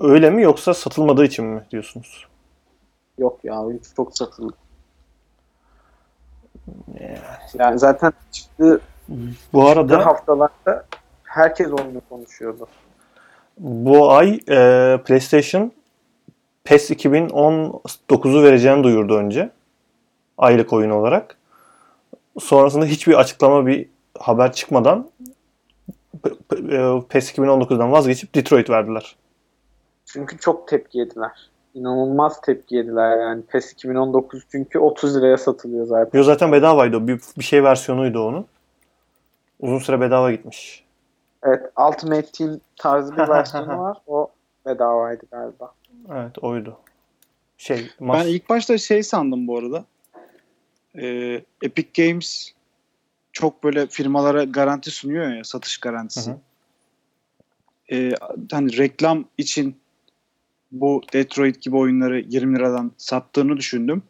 Öyle mi yoksa satılmadığı için mi diyorsunuz? Yok ya oyun çok satıldı. Yani, yani zaten çıktığı bu arada haftalarda herkes onunla konuşuyordu. Bu ay e, PlayStation P E S iki bin on dokuzu vereceğini duyurdu önce. Aylık oyun olarak. Sonrasında hiçbir açıklama bir haber çıkmadan P E S iki bin on dokuzdan vazgeçip Detroit verdiler. Çünkü çok tepki yediler. İnanılmaz tepki yediler yani. P E S iki bin on dokuz çünkü otuz liraya satılıyor zaten. Yo zaten bedavaydı o. Bir, bir şey versiyonuydu onun. Uzun süre bedava gitmiş. Evet. Ultimate Team tarzı bir versiyonu var. O bedavaydı galiba. Evet oydu. Şey, mas- ben ilk başta şey sandım bu arada. Ee, Epic Games çok böyle firmalara garanti sunuyor ya, satış garantisi. Hı hı. Ee, hani reklam için bu Detroit gibi oyunları yirmi liradan sattığını düşündüm.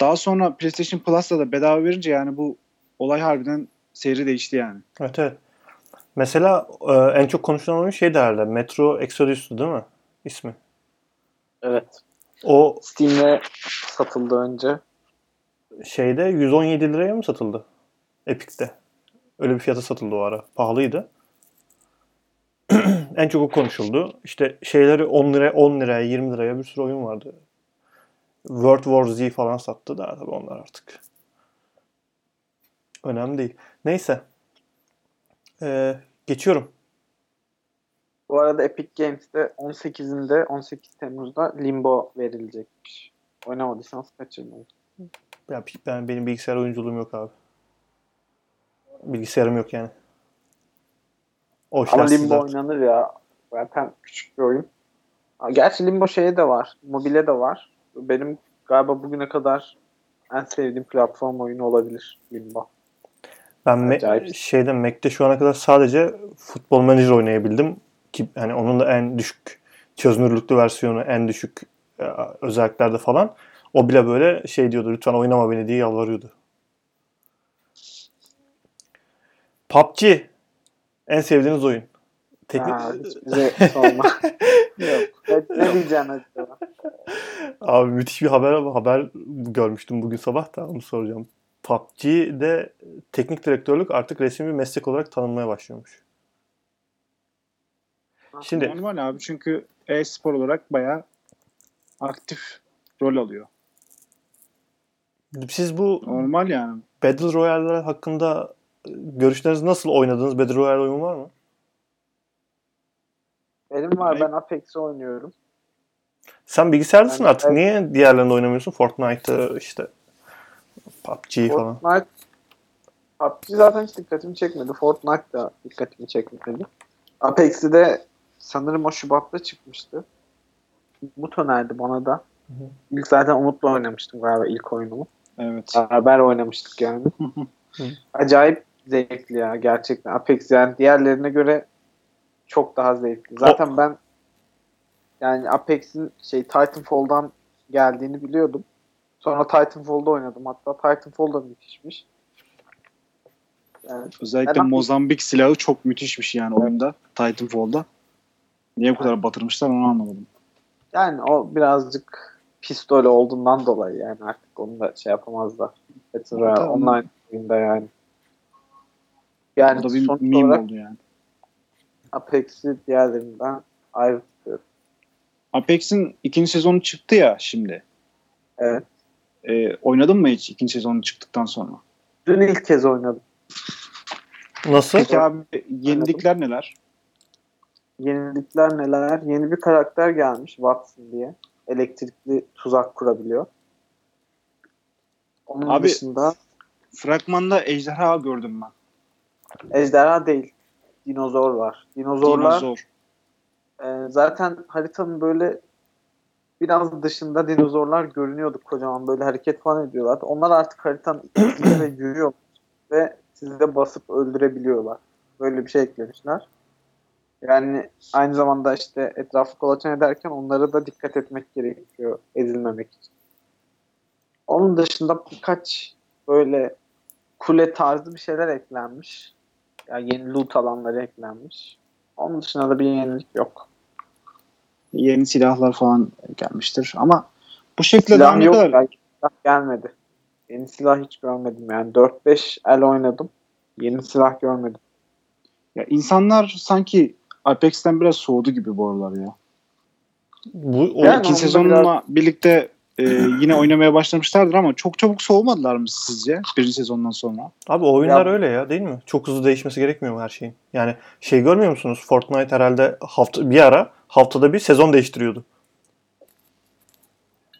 Daha sonra PlayStation Plus'ta da bedava verince yani bu olay harbiden seyri değişti yani. Evet evet. Mesela en çok konuşulan oyun şeydi herhalde. Metro Exodus'tu değil mi ismi? Evet. O Steam'de satıldı önce. Şeyde yüz on yedi liraya mı satıldı? Epic'te. Öyle bir fiyata satıldı o ara. Pahalıydı. En çok o konuşuldu. İşte şeyleri on liraya, on liraya, yirmi liraya bir sürü oyun vardı. World War Z falan sattı da tabii onlar artık. Önemli değil. Neyse. Ee, geçiyorum. Bu arada Epic Games'te on sekizinde, on sekiz Temmuz'da Limbo verilecekmiş. Oynamadıysanız kaçırmayın. Ya ben, benim bilgisayar oyunculuğum yok abi. Bilgisayarım yok yani. O ama Limbo zaten oynanır ya. Zaten küçük bir oyun. Gerçi Limbo şeye de var. Mobile de var. Benim galiba bugüne kadar en sevdiğim platform oyunu olabilir Limbo. Ben me- şeyden Mac'te şu ana kadar sadece Football Manager oynayabildim. Ki hani onun da en düşük çözünürlüklü versiyonu, en düşük e, özelliklerde falan. O bile böyle şey diyordu, lütfen oynama beni diye yalvarıyordu. P U B G en sevdiğiniz oyun. Teknik... Ha, bize sorma. Yok. Ne diyeceğim acaba? Abi müthiş bir haber haber görmüştüm bugün sabah da onu soracağım. P U B G'de teknik direktörlük artık resmi bir meslek olarak tanınmaya başlıyormuş. Şimdi normal abi, çünkü e-spor olarak bayağı aktif rol alıyor. Siz bu normal yani. Battle Royale'ler hakkında görüşleriniz nasıl, oynadığınız Battle Royale oyun var mı? Benim var. Ben Apex'i oynuyorum. Sen bilgisayardasın yani artık. Ben... Niye diğerlerinde oynamıyorsun? Fortnite'ı işte, P U B G falan. Fortnite, P U B G zaten hiç dikkatimi çekmedi. Fortnite da dikkatimi çekmedi. Apex'i de sanırım o Şubat'ta çıkmıştı. Umut önerdi bana da. Hı hı. İlk zaten Umut'la oynamıştım galiba ilk oyunumu. Evet. Beraber oynamıştık yani. Acayip zevkli ya gerçekten. Apex yani diğerlerine göre çok daha zevkli. Zaten ben yani Apex'in şey Titanfall'dan geldiğini biliyordum. Sonra Titanfall'da oynadım. Hatta Titanfall'da müthişmiş. Yani özellikle Mozambik silahı çok müthişmiş yani oyunda. Titanfall'da. Niye bu kadar batırmışlar onu anlamadım. Yani o birazcık pistol olduğundan dolayı yani artık onu da şey yapamazlar. Battle Royale online oyunda yani. Yani bu da bir meme olarak oldu yani. Apex'i diğerlerinden ayrı tutuyorum. Apex'in ikinci sezonu çıktı ya şimdi. Evet. Ee, oynadın mı hiç ikinci sezonu çıktıktan sonra? Dün ilk kez oynadım. Nasıl? Peki abi yenilikler oynadım. Neler? Yenilikler neler? Yeni bir karakter gelmiş, Watson diye. Elektrikli tuzak kurabiliyor. Onun abi, dışında... Fragmanda ejderha gördüm ben. Ejderha değil. Dinozor var. Dinozorlar dinozor. E, zaten haritanın böyle biraz dışında dinozorlar görünüyordu. Kocaman böyle hareket falan ediyorlar. Onlar artık haritanın içinde yürüyor ve sizi de basıp öldürebiliyorlar. Böyle bir şey eklemişler. Yani aynı zamanda işte etrafı kolaçan ederken onlara da dikkat etmek gerekiyor ezilmemek için. Onun dışında birkaç böyle kule tarzı bir şeyler eklenmiş. Yani yeni loot alanları eklenmiş. Onun dışında da bir yenilik yok. Yeni silahlar falan gelmiştir ama bu şekilde silah ne yok, kadar... Yani silah gelmedi. Yeni silah hiç görmedim yani. dört beş el oynadım. Yeni silah görmedim. Ya insanlar sanki Apex'ten biraz soğudu gibi bu aralar ya. Bu o yani iki sezonla biraz... birlikte e, yine oynamaya başlamışlardır ama çok çabuk soğumadılar mı sizce birinci sezondan sonra? Abi oyunlar ya... öyle ya değil mi? Çok hızlı değişmesi gerekmiyor mu her şeyin? Yani şey görmüyor musunuz? Fortnite herhalde hafta bir ara haftada bir sezon değiştiriyordu.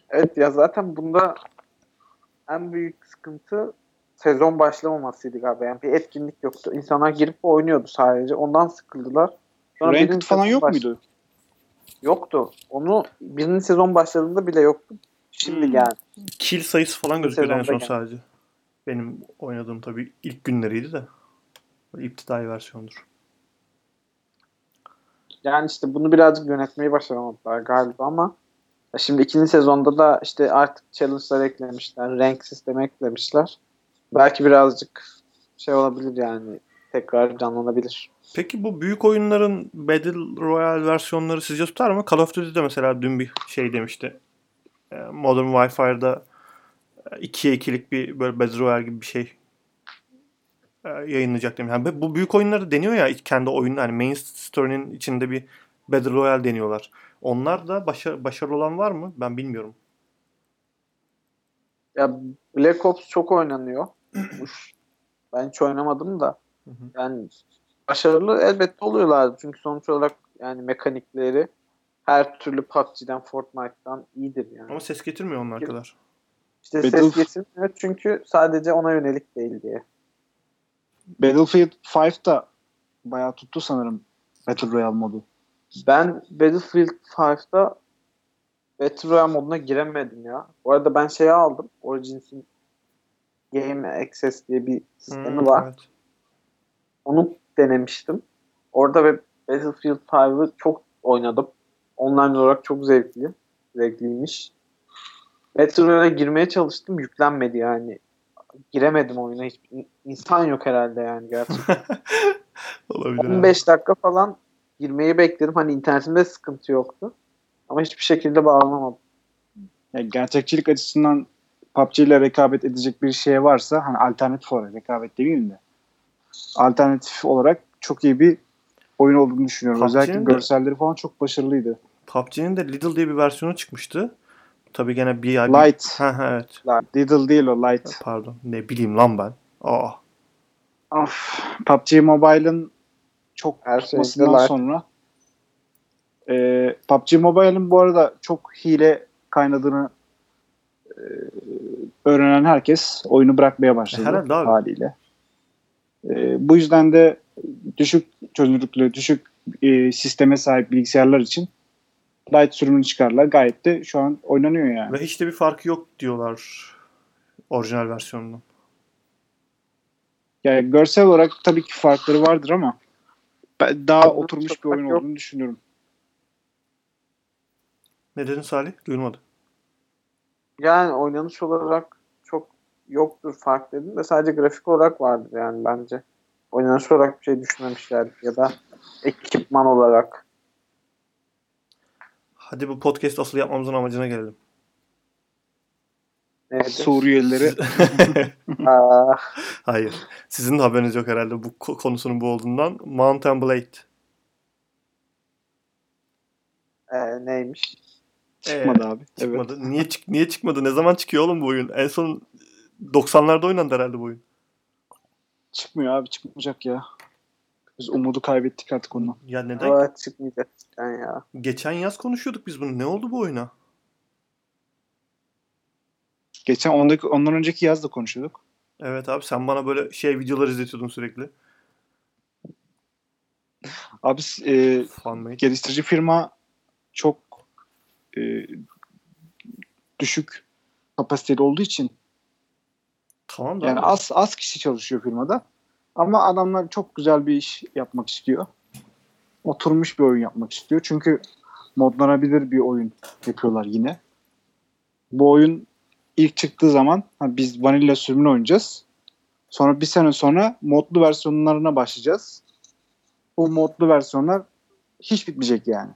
Evet ya zaten bunda en büyük sıkıntı sezon başlamamasıydı galiba. Yani bir etkinlik yoktu. İnsanlar girip oynuyordu sadece. Ondan sıkıldılar. Sonra ranked falan yok baş... muydu? Yoktu. Onu birinci sezon başladığında bile yoktu. Şimdi hmm. geldi. Kill sayısı falan gözüküyordu en son geldi. Sadece. Benim oynadığım tabii ilk günleriydi de. İptidai versiyondur. Yani işte bunu birazcık yönetmeyi başaramadılar galiba ama şimdi ikinci sezonda da işte artık challenge'lar eklemişler. Rank sistemi eklemişler. Belki birazcık şey olabilir yani. Tekrar canlanabilir. Peki bu büyük oyunların Battle Royale versiyonları sizce tutar mı? Call of Duty'de mesela dün bir şey demişti. Modern Warfare'da ikiye ikilik bir böyle Battle Royale gibi bir şey yayınlayacak demiş. Yani bu büyük oyunları deniyor ya kendi oyunu. Hani main story'nin içinde bir Battle Royale deniyorlar. Onlar da başarı, başarılı olan var mı? Ben bilmiyorum. Ya Black Ops çok oynanıyor. Ben hiç oynamadım da. Yani başarılı elbette oluyorlardı. Çünkü sonuç olarak yani mekanikleri her türlü P U B G'den, Fortnite'dan iyidir yani. Ama ses getirmiyor onlar çünkü, kadar. İşte Battle... ses getirmiyor çünkü sadece ona yönelik değil diye. Battlefield beş'da bayağı tuttu sanırım Battle Royale modu. Ben Battlefield beşte Battle Royale moduna giremedim ya. Bu arada ben şeyi aldım. Origins'in Game Access diye bir sistemi hmm, var. Evet. Onu denemiştim. Orada ve Battlefield beşi çok oynadım. Online olarak çok zevkli. Zevkliymiş. Battle Royale'a girmeye çalıştım. Yüklenmedi yani. Giremedim oyuna. Hiç insan yok herhalde yani gerçekten. Olabilir. on beş dakika falan girmeyi bekledim. Hani internetimde sıkıntı yoktu. Ama hiçbir şekilde bağlanamadım. Yani gerçekçilik açısından P U B G ile rekabet edecek bir şey varsa hani alternatif olarak rekabet demeyeyim de alternatif olarak çok iyi bir oyun olduğunu düşünüyorum. P U B G'nin özellikle de, görselleri falan çok başarılıydı. P U B G'nin de Lidl diye bir versiyonu çıkmıştı. Tabii gene bir Light. Ha ha evet. Lidl değil o Light. Pardon. Ne bileyim lan ben. Aa. Of. P U B G Mobile'ın çok her tutmasından şey sonra e, P U B G Mobile'ın bu arada çok hile kaynadığını e, öğrenen herkes oyunu bırakmaya başladı e, haliyle. E, bu yüzden de düşük çözünürlüklü, düşük e, sisteme sahip bilgisayarlar için Light sürümünü çıkarlar. Gayet de şu an oynanıyor yani. Ve hiç de bir farkı yok diyorlar orijinal versiyonundan. Yani görsel olarak tabii ki farkları vardır ama ben daha abi, oturmuş bir oyun yok olduğunu düşünüyorum. Ne dedin Salih? Duyulmadı. Yani oynanış olarak çok yoktur fark dedim de sadece grafik olarak vardır yani bence. Oynanış olarak bir şey düşünmemişlerdi ya da ekipman olarak. Hadi bu podcast asıl yapmamızın amacına gelelim. Evet. Suriyelileri. Hayır. Sizin de haberiniz yok herhalde bu konusunun bu olduğundan. Mount and Blade. Ee, neymiş? Çıkmadı ee, abi. Çıkmadı. Evet. Niye, çık- niye çıkmadı? Ne zaman çıkıyor oğlum bu oyun? En son doksanlarda oynandı herhalde bu oyun. Çıkmıyor abi. Çıkmayacak ya. Biz umudu kaybettik artık ondan. Ya neden? Aa, çıkmayacak ya. Geçen yaz konuşuyorduk biz bunu. Ne oldu bu oyuna? Geçen ondaki, ondan önceki yaz da konuşuyorduk. Evet abi sen bana böyle şey videolar izletiyordun sürekli. Abi e, geliştirici firma çok e, düşük kapasiteli olduğu için tamam da yani az az kişi çalışıyor firmada. Ama adamlar çok güzel bir iş yapmak istiyor. Oturmuş bir oyun yapmak istiyor. Çünkü modlanabilir bir oyun yapıyorlar yine. Bu oyun İlk çıktığı zaman biz vanilla sürümünü oynayacağız. Sonra bir sene sonra modlu versiyonlarına başlayacağız. Bu modlu versiyonlar hiç bitmeyecek yani.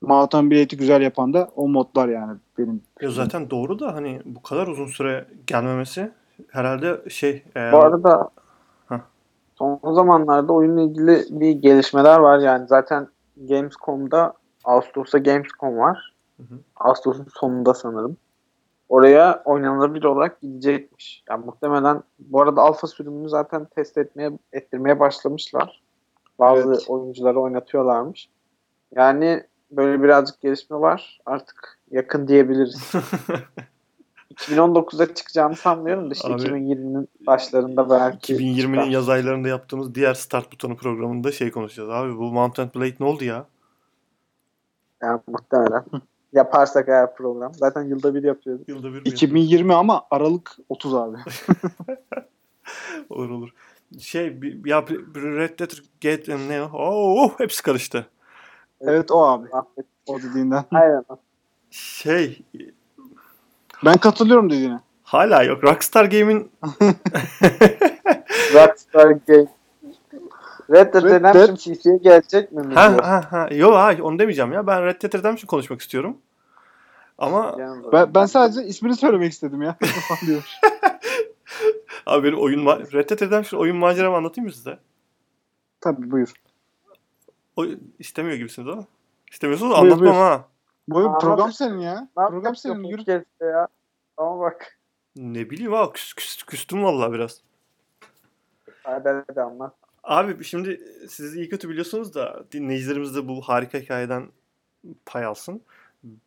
Mount and Blade'i güzel yapan da o modlar yani benim. Ya zaten doğru da hani bu kadar uzun süre gelmemesi herhalde şey. E- bu arada Heh. son zamanlarda oyunla ilgili bir gelişmeler var yani zaten Gamescom'da Ağustos'ta Gamescom var. Hı hı. Ağustos'un sonunda sanırım. Oraya oynanabilir olarak gidecekmiş. Yani muhtemelen bu arada alfa sürümünü zaten test etmeye ettirmeye başlamışlar. Bazı evet. oyuncuları oynatıyorlarmış. Yani böyle birazcık gelişme var. Artık yakın diyebiliriz. iki bin on dokuzda çıkacağını sanmıyorum da işte abi, iki bin yirminin başlarında belki. iki bin yirminin çıkar. Yaz aylarında yaptığımız diğer Start Butonu programında şey konuşacağız. Abi bu Mount and Blade ne oldu ya? Yani muhtemelen. Yaparsak eğer program. Zaten yılda bir yapıyoruz. Yılda bir iki bin yirmi yapıyoruz. Ama Aralık otuz abi. olur olur. Şey bir, ya Red Dead Get ne o? Oh, hepsi karıştı. Evet, evet o abi. O dediğinden. Aynen. Şey ben katılıyorum dediğine. Hala yok. Rockstar Game'in Rockstar Game Red Dead Redemption P C'ye gelecek mi? Ha ha ha. Yok hayır onu demeyeceğim ya. Ben Red Dead Redemption konuşmak istiyorum. Ama ben, ben sadece ismini söylemek istedim ya. Abi benim oyun ma- Red Dead Redemption oyun maceramı anlatayım mı size? Tabii buyur. O istemiyor gibisiniz ama. İstemiyorsunuz buyur, anlatmam buyur. Ha. Bu program abi, senin ya. Program senin yürü ya. Ama bak. Ne bileyim ha küs, küs, küstüm vallahi biraz. Hadi hadi anlat. Abi şimdi siz iyi kötü biliyorsunuz da dinleyicilerimiz de bu harika hikayeden pay alsın.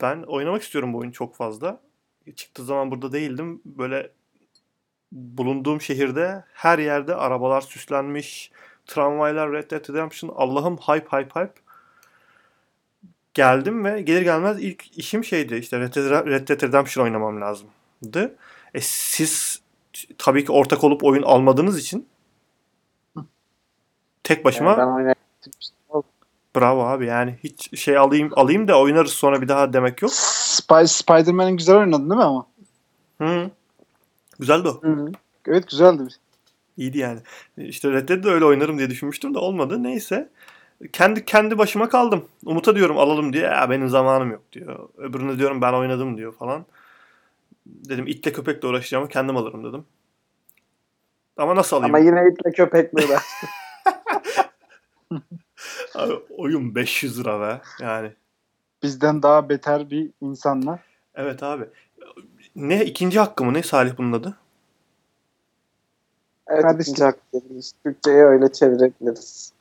Ben oynamak istiyorum bu oyunu çok fazla. Çıktığı zaman burada değildim. Böyle bulunduğum şehirde her yerde arabalar süslenmiş, Tramvaylar, Red Dead Redemption, Allah'ım hype hype hype. Geldim ve gelir gelmez ilk işim şeydi, işte Red Dead, Red Dead Redemption oynamam lazımdı. E siz tabii ki ortak olup oyun almadığınız için tek başıma yani bravo abi, yani hiç şey alayım alayım da oynarız sonra bir daha demek yok. Sp- Spider-Man'in güzel oynadın değil mi ama? Hı. Güzeldi o. Hı. Evet güzeldi. İyiydi yani. İşte Red Dead'de öyle oynarım diye düşünmüştüm de olmadı. Neyse. Kendi kendi başıma kaldım. Umut'a diyorum alalım diye. Ya benim zamanım yok diyor. Öbürüne diyorum ben oynadım diyor falan. Dedim itle köpekle uğraşacağımı kendim alırım dedim. Ama nasıl alayım? Ama yine itle köpekle uğraştım. Abi, oyun beş yüz lira be. Yani. Bizden daha beter bir insanlar. Evet abi. Ne ikinci hakkı mı ne Salih bunun adı? Evet Hadi ikinci hakkı diyebiliriz. Türkçe'ye öyle çevirebiliriz.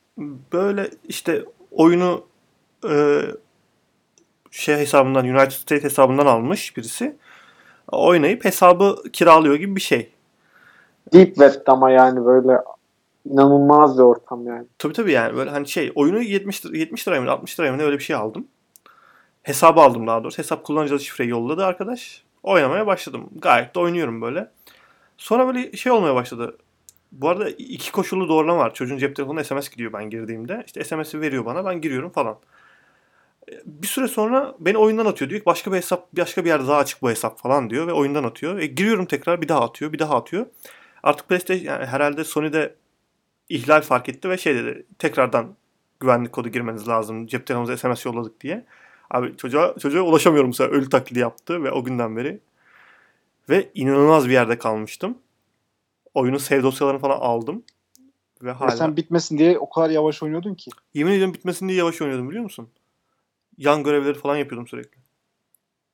Böyle işte oyunu e, şey hesabından, United States hesabından almış birisi. Oynayıp hesabı kiralıyor gibi bir şey. Deep Web ama yani böyle inanılmaz bir ortam yani. Tabii tabii yani böyle hani şey oyunu yetmiş liraya mı altmış liraya mı öyle bir şey aldım. Hesabı aldım daha doğrusu. Hesap kullanıcı şifreyi yolladı arkadaş. Oynamaya başladım. Gayet de oynuyorum böyle. Sonra böyle şey olmaya başladı. Bu arada iki koşullu doğrulama var. Çocuğun cep telefonuna S M S gidiyor ben girdiğimde. İşte S M S'i veriyor bana. Ben giriyorum falan. Bir süre sonra beni oyundan atıyor. Diyor ki başka bir hesap, başka bir yerde daha açık bu hesap falan diyor ve oyundan atıyor. E, giriyorum tekrar bir daha atıyor, bir daha atıyor. Artık PlayStation yani herhalde Sony'de ihlal fark etti ve şey dedi. Tekrardan güvenlik kodu girmeniz lazım. Cep telefonunuza S M S yolladık diye. Abi çocuğa, çocuğa ulaşamıyorum mesela. Ölü taklidi yaptı ve o günden beri. Ve inanılmaz bir yerde kalmıştım. Oyunun save dosyalarını falan aldım. Ve ya hala... Sen bitmesin diye o kadar yavaş oynuyordun ki. Yemin ediyorum bitmesin diye yavaş oynuyordum biliyor musun? Yan görevleri falan yapıyordum sürekli.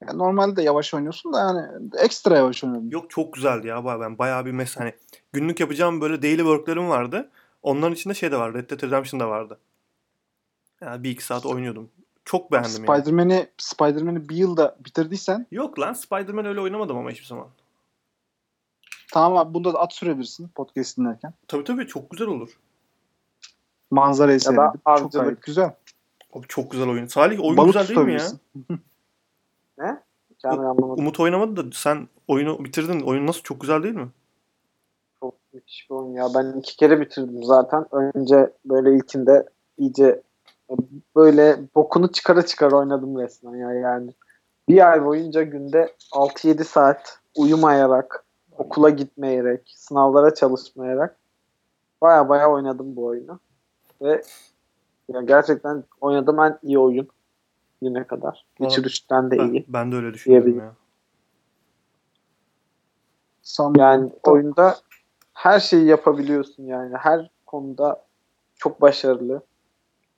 Ya normalde yavaş oynuyorsun da yani ekstra yavaş oynuyordum. Yok çok güzeldi ya. Ben bayağı bir mes... Hani günlük yapacağım böyle daily worklerim vardı. Onların içinde şey de vardı. Red Dead Redemption da vardı. Yani bir iki saat oynuyordum. Çok beğendim Spider-Man'i, yani. Spider-Man'i bir yılda bitirdiysen... Yok lan Spider-Man öyle oynamadım ama hiçbir zaman. Tamam abi bunda da at sürebilirsin podcast dinlerken. Tabii tabii çok güzel olur. Manzarayı seyredip çok gayet güzel. Abi, çok güzel oyun. Salih oyun balık güzel değil mi ya? Ne? Yani anlamadım. Umut oynamadı da sen oyunu bitirdin. Oyun nasıl çok güzel değil mi? Çok müthiş bir oyun ya. Ben iki kere bitirdim zaten. Önce böyle ilkinde iyice... Böyle bokunu çıkara çıkara oynadım resmen ya yani. Bir ay boyunca günde altı yedi saat uyumayarak, okula gitmeyerek, sınavlara çalışmayarak baya baya oynadım bu oyunu. Ve yani gerçekten oynadığım en iyi oyun güne kadar. Witcher üçten de iyi. Ben, ben de öyle düşünüyorum ya. Yani oyunda her şeyi yapabiliyorsun yani. Her konuda çok başarılı.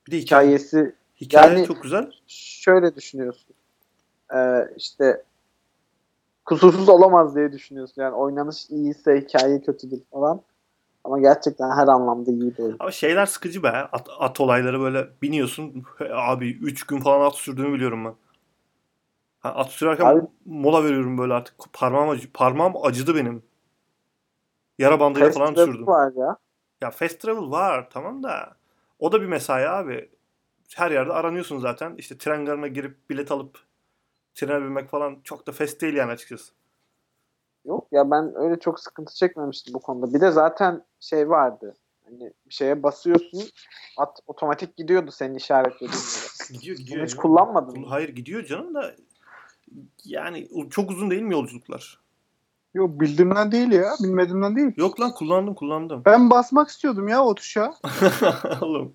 Bir de hikayesi hikaye yani çok güzel. Şöyle düşünüyorsun. Ee, işte kusursuz olamaz diye düşünüyorsun. Yani oynanış iyiyse hikaye kötüdür falan. Ama gerçekten her anlamda iyi değil. Ama şeyler sıkıcı be. At, at olayları böyle biniyorsun. Abi üç gün falan at sürdüğümü biliyorum ben. At sürerken abi, mola veriyorum böyle artık. Parmağım acı, parmağım acıdı benim. Yara bandıyla falan sürdüm. Var ya. Ya fast travel var tamam da. O da bir mesai abi. Her yerde aranıyorsun zaten. İşte tren garına girip bilet alıp trene binmek falan çok da fest değil yani açıkçası. Yok ya ben öyle çok sıkıntı çekmemiştim bu konuda. Bir de zaten şey vardı. Hani bir şeye basıyorsun at otomatik gidiyordu senin işaretlediğin gibi. Gidiyor gidiyor. Hiç kullanmadın mı? Hayır gidiyor canım da yani çok uzun değil mi yolculuklar? Yok bildiğimden değil ya. Bilmediğimden değil. Yok lan kullandım kullandım. Ben basmak istiyordum ya o tuşa. Oğlum.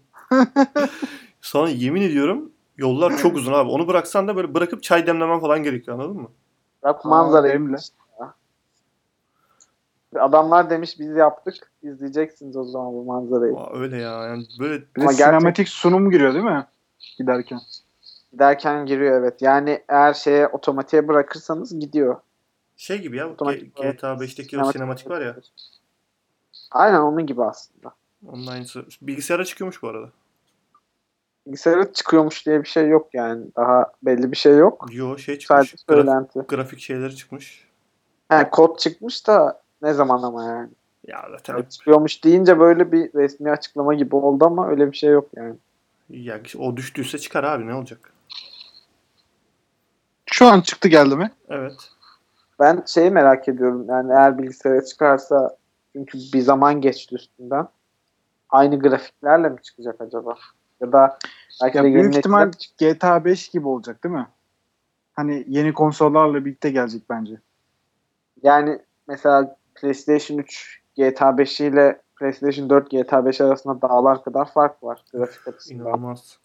Sana yemin ediyorum yollar çok uzun abi. Onu bıraksan da böyle bırakıp çay demlemen falan gerekiyor anladın mı? Bak manzarayı. Adamlar demiş biz yaptık. İzleyeceksiniz o zaman bu manzarayı. Aa, öyle ya. Yani böyle ama sinematik gerçek... sunum giriyor değil mi? Giderken. Giderken giriyor evet. Yani eğer şeye otomatiğe bırakırsanız gidiyor. Şey gibi ya G T A beşteki sinematik, sinematik var ya. Aynen onun gibi aslında. Onun aynısı. Bilgisayara çıkıyormuş bu arada. Bilgisayara çıkıyormuş diye bir şey yok yani. Daha belli bir şey yok. Yo şey çıkmış. Graf- grafik şeyleri çıkmış. He kod çıkmış da ne zaman ama yani. Ya zaten yapıyormuş deyince böyle bir resmi açıklama gibi oldu ama öyle bir şey yok yani. Ya o düştüyse çıkar abi, ne olacak? Şu an çıktı geldi mi? Evet. Ben şeyi merak ediyorum yani, eğer bilgisayara çıkarsa, çünkü bir zaman geçti üstünden. Aynı grafiklerle mi çıkacak acaba? Ya da belki ya de büyük ihtimal çık- G T A beş gibi olacak değil mi? Hani yeni konsollarla birlikte gelecek bence. Yani mesela PlayStation üç G T A beş ile PlayStation dört G T A beş arasında dağlar kadar fark var grafik açısından. İnanılmaz.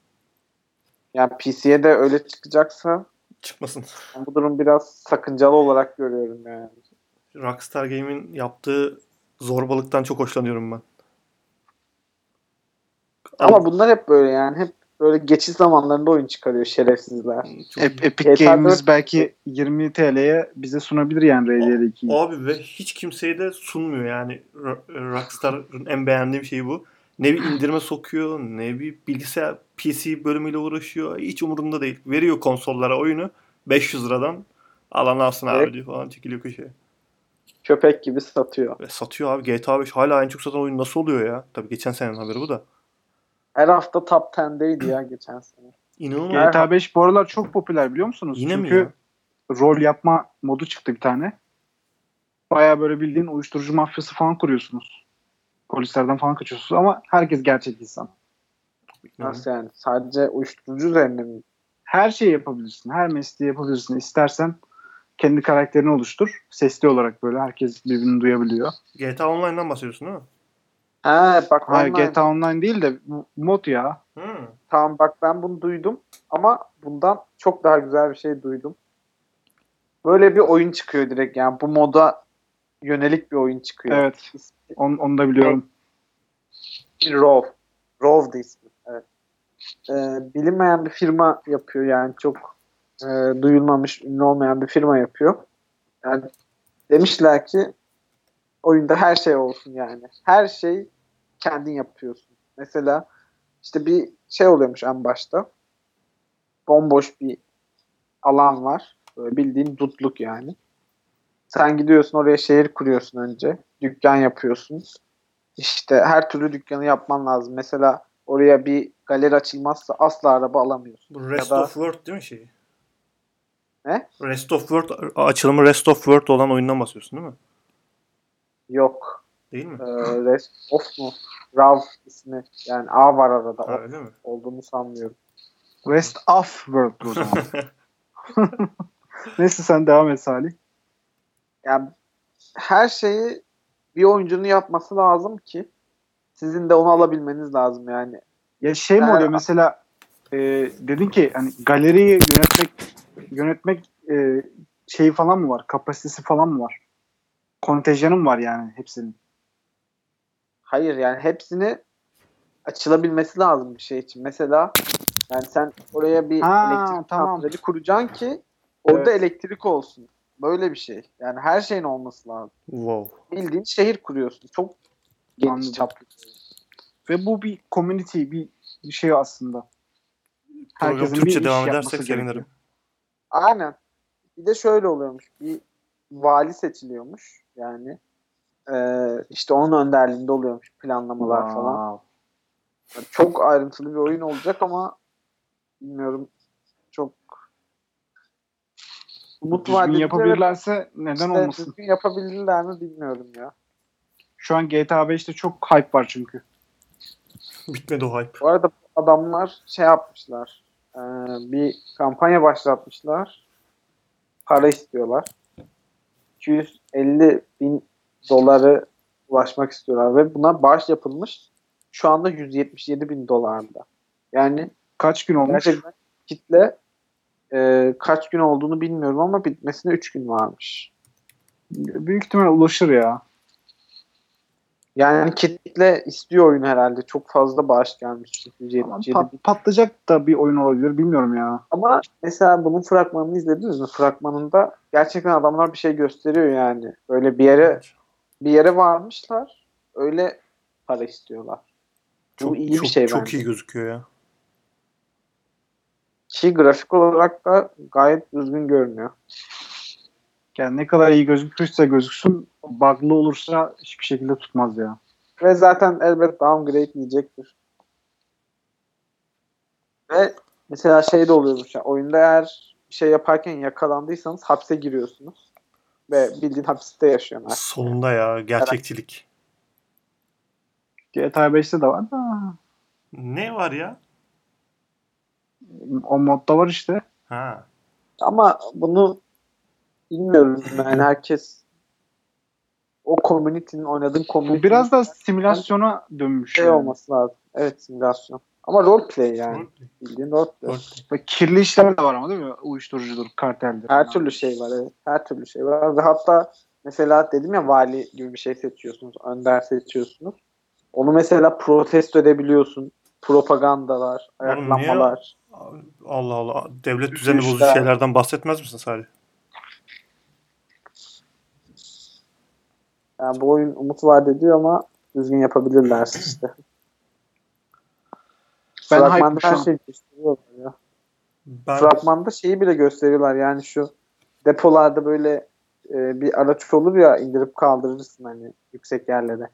Yani P C'ye de öyle çıkacaksa çıkmasın. Bu durum biraz sakıncalı olarak görüyorum yani. Rockstar Games'in yaptığı zorbalıktan çok hoşlanıyorum ben. Ama Al- bunlar hep böyle yani, hep böyle geçiş zamanlarında oyun çıkarıyor şerefsizler. Çok... Epic G T A Games dört... belki yirmi T L'ye bize sunabilir yani R D R ikiyi. Abi ve hiç kimseye de sunmuyor yani. Rockstar'ın en beğendiğim şeyi bu. Ne bir indirme sokuyor, ne bir bilgisayar P C bölümüyle uğraşıyor. Hiç umurumda değil. Veriyor konsollara oyunu beş yüz liradan. Alan alsın evet abi diyor falan, çekiliyor köşeye. Köpek gibi satıyor. Ve satıyor abi. G T A beş hala en çok satan oyun nasıl oluyor ya? Tabii geçen senenin haberi bu da. Her hafta top ondaydı ya geçen sene. İnanılmaz. G T A beş bu aralar çok popüler biliyor musunuz? Yine Çünkü mi ya? Rol yapma modu çıktı bir tane. Bayağı böyle bildiğin uyuşturucu mafyası falan kuruyorsunuz. Polislerden falan kaçıyorsunuz ama herkes gerçek insan. Nasıl yani? Sadece uyuşturucu üzerine mi? Her şeyi yapabilirsin. Her mesleği yapabilirsin. İstersen kendi karakterini oluştur. Sesli olarak böyle herkes birbirini duyabiliyor. G T A Online'dan bahsediyorsun değil mi? Ha bak, hayır, online. G T A Online değil de mod ya. Hmm. Tamam bak, ben bunu duydum ama bundan çok daha güzel bir şey duydum. Böyle bir oyun çıkıyor direkt yani, bu moda yönelik bir oyun çıkıyor. Evet. Onu, onu da biliyorum. Rove. Rove da ismi. Evet. Ee, bilinmeyen bir firma yapıyor yani, çok e, duyulmamış, ünlü olmayan bir firma yapıyor. Yani demişler ki oyunda her şey olsun yani. Her şey kendin yapıyorsun. Mesela işte bir şey oluyormuş en başta. Bomboş bir alan var. Böyle bildiğin dutluk yani. Sen gidiyorsun oraya, şehir kuruyorsun önce. Dükkan yapıyorsun. İşte her türlü dükkanı yapman lazım. Mesela oraya bir galeri açılmazsa asla araba alamıyorsun. Bu Rest da... of World değil mi şeyi? Ne? Rest of World açılımı, Rest of World olan oyundan bahsediyorsun değil mi? Yok. Değil mi? Ee, Rest of mu? Rav ismi. Yani A var arada. Ha, öyle mi? Olduğunu sanmıyorum. Rest of World o zaman. Neyse sen devam et Salih. Yani her şeyi bir oyuncunun yapması lazım ki sizin de onu alabilmeniz lazım yani. Ya şey mi oluyor yani, mesela e, dedin ki hani galeriyi yönetmek yönetmek e, şeyi falan mı var? Kapasitesi falan mı var? Kontenjanım var yani hepsinin. Hayır yani hepsini açılabilmesi lazım bir şey için. Mesela yani sen oraya bir ha, elektrik santrali tamam. kuracaksın ki orada evet. elektrik olsun. Böyle bir şey. Yani her şeyin olması lazım. Wow. Bildiğin şehir kuruyorsun. Çok geniş çaplı. Ve bu bir community, bir şey aslında. Herkesin Program Türkçe bir devam edersek sevinirim. Aynen. Bir de şöyle oluyormuş. Bir vali seçiliyormuş. Yani e, işte onun önderliğinde oluyormuş planlamalar wow. falan. Yani çok ayrıntılı bir oyun olacak ama bilmiyorum. Çok umut var. Yapabilirlerse neden işte olmasın? Yapabilirler mi bilmiyorum ya. Şu an G T A beşte çok hype var çünkü. Bitmedi o hype. Bu arada adamlar şey yapmışlar. E, bir kampanya başlatmışlar. Para istiyorlar. iki yüz elli bin doları ulaşmak istiyorlar ve buna bağış yapılmış. Şu anda yüz yetmiş yedi bin dolarda. Yani kaç gün olmuş? Kitle e, kaç gün olduğunu bilmiyorum ama bitmesine üç gün varmış. Büyük ihtimal ulaşır ya. Yani kitle istiyor oyun herhalde. Çok fazla bağış gelmiş. yüz yetmiş yedi Pat, patlayacak da bir oyun olabilir. Bilmiyorum ya. Ama mesela bunun fragmanını izlediniz mi? Fragmanında gerçekten adamlar bir şey gösteriyor yani. Böyle bir yere bir yere varmışlar. Öyle para istiyorlar. Çok, bu iyi çok, bir şey çok bence. Çok iyi gözüküyor ya. Ki grafik olarak da gayet düzgün görünüyor. Yani ne kadar iyi gözükürse gözüksün, bug'lı olursa hiçbir şekilde tutmaz ya. Ve zaten elbet downgrade yiyecektir. Ve mesela şey de oluyormuş ya, oyunda eğer bir şey yaparken yakalandıysanız hapse giriyorsunuz. Ve bildiğin hapiste yaşıyorlar. Sonunda ya, gerçekçilik. G T A beşte de var da. Ne var ya? O modda var işte. Ha. Ama bunu bilmiyorum yani, herkes o community'nin, oynadığın community'nin biraz da simülasyona dönmüş. Şey yani. Olması lazım. Evet, simülasyon. Ama roleplay yani. Role bildiğin roleplay. Role kirli işler de var ama değil mi? Uyuşturucudur, karteldir. Her yani. Türlü şey var. Evet. Her türlü şey var. Ve hatta mesela dedim ya, vali gibi bir şey seçiyorsunuz. Önder seçiyorsunuz. Onu mesela protesto edebiliyorsun. Propagandalar, ayaklanmalar. Allah Allah. Devlet düzeni bozucu şeylerden bahsetmez misin Salih? Yani bu oyun umut vaat ediyor ama düzgün yapabilirlerse işte. Ben Fragmanda her şeyi gösteriyorlar ya. Ben... Fragmanda şeyi bile gösteriyorlar yani, şu depolarda böyle e, bir araç olur ya, indirip kaldırırsın hani yüksek yerlere.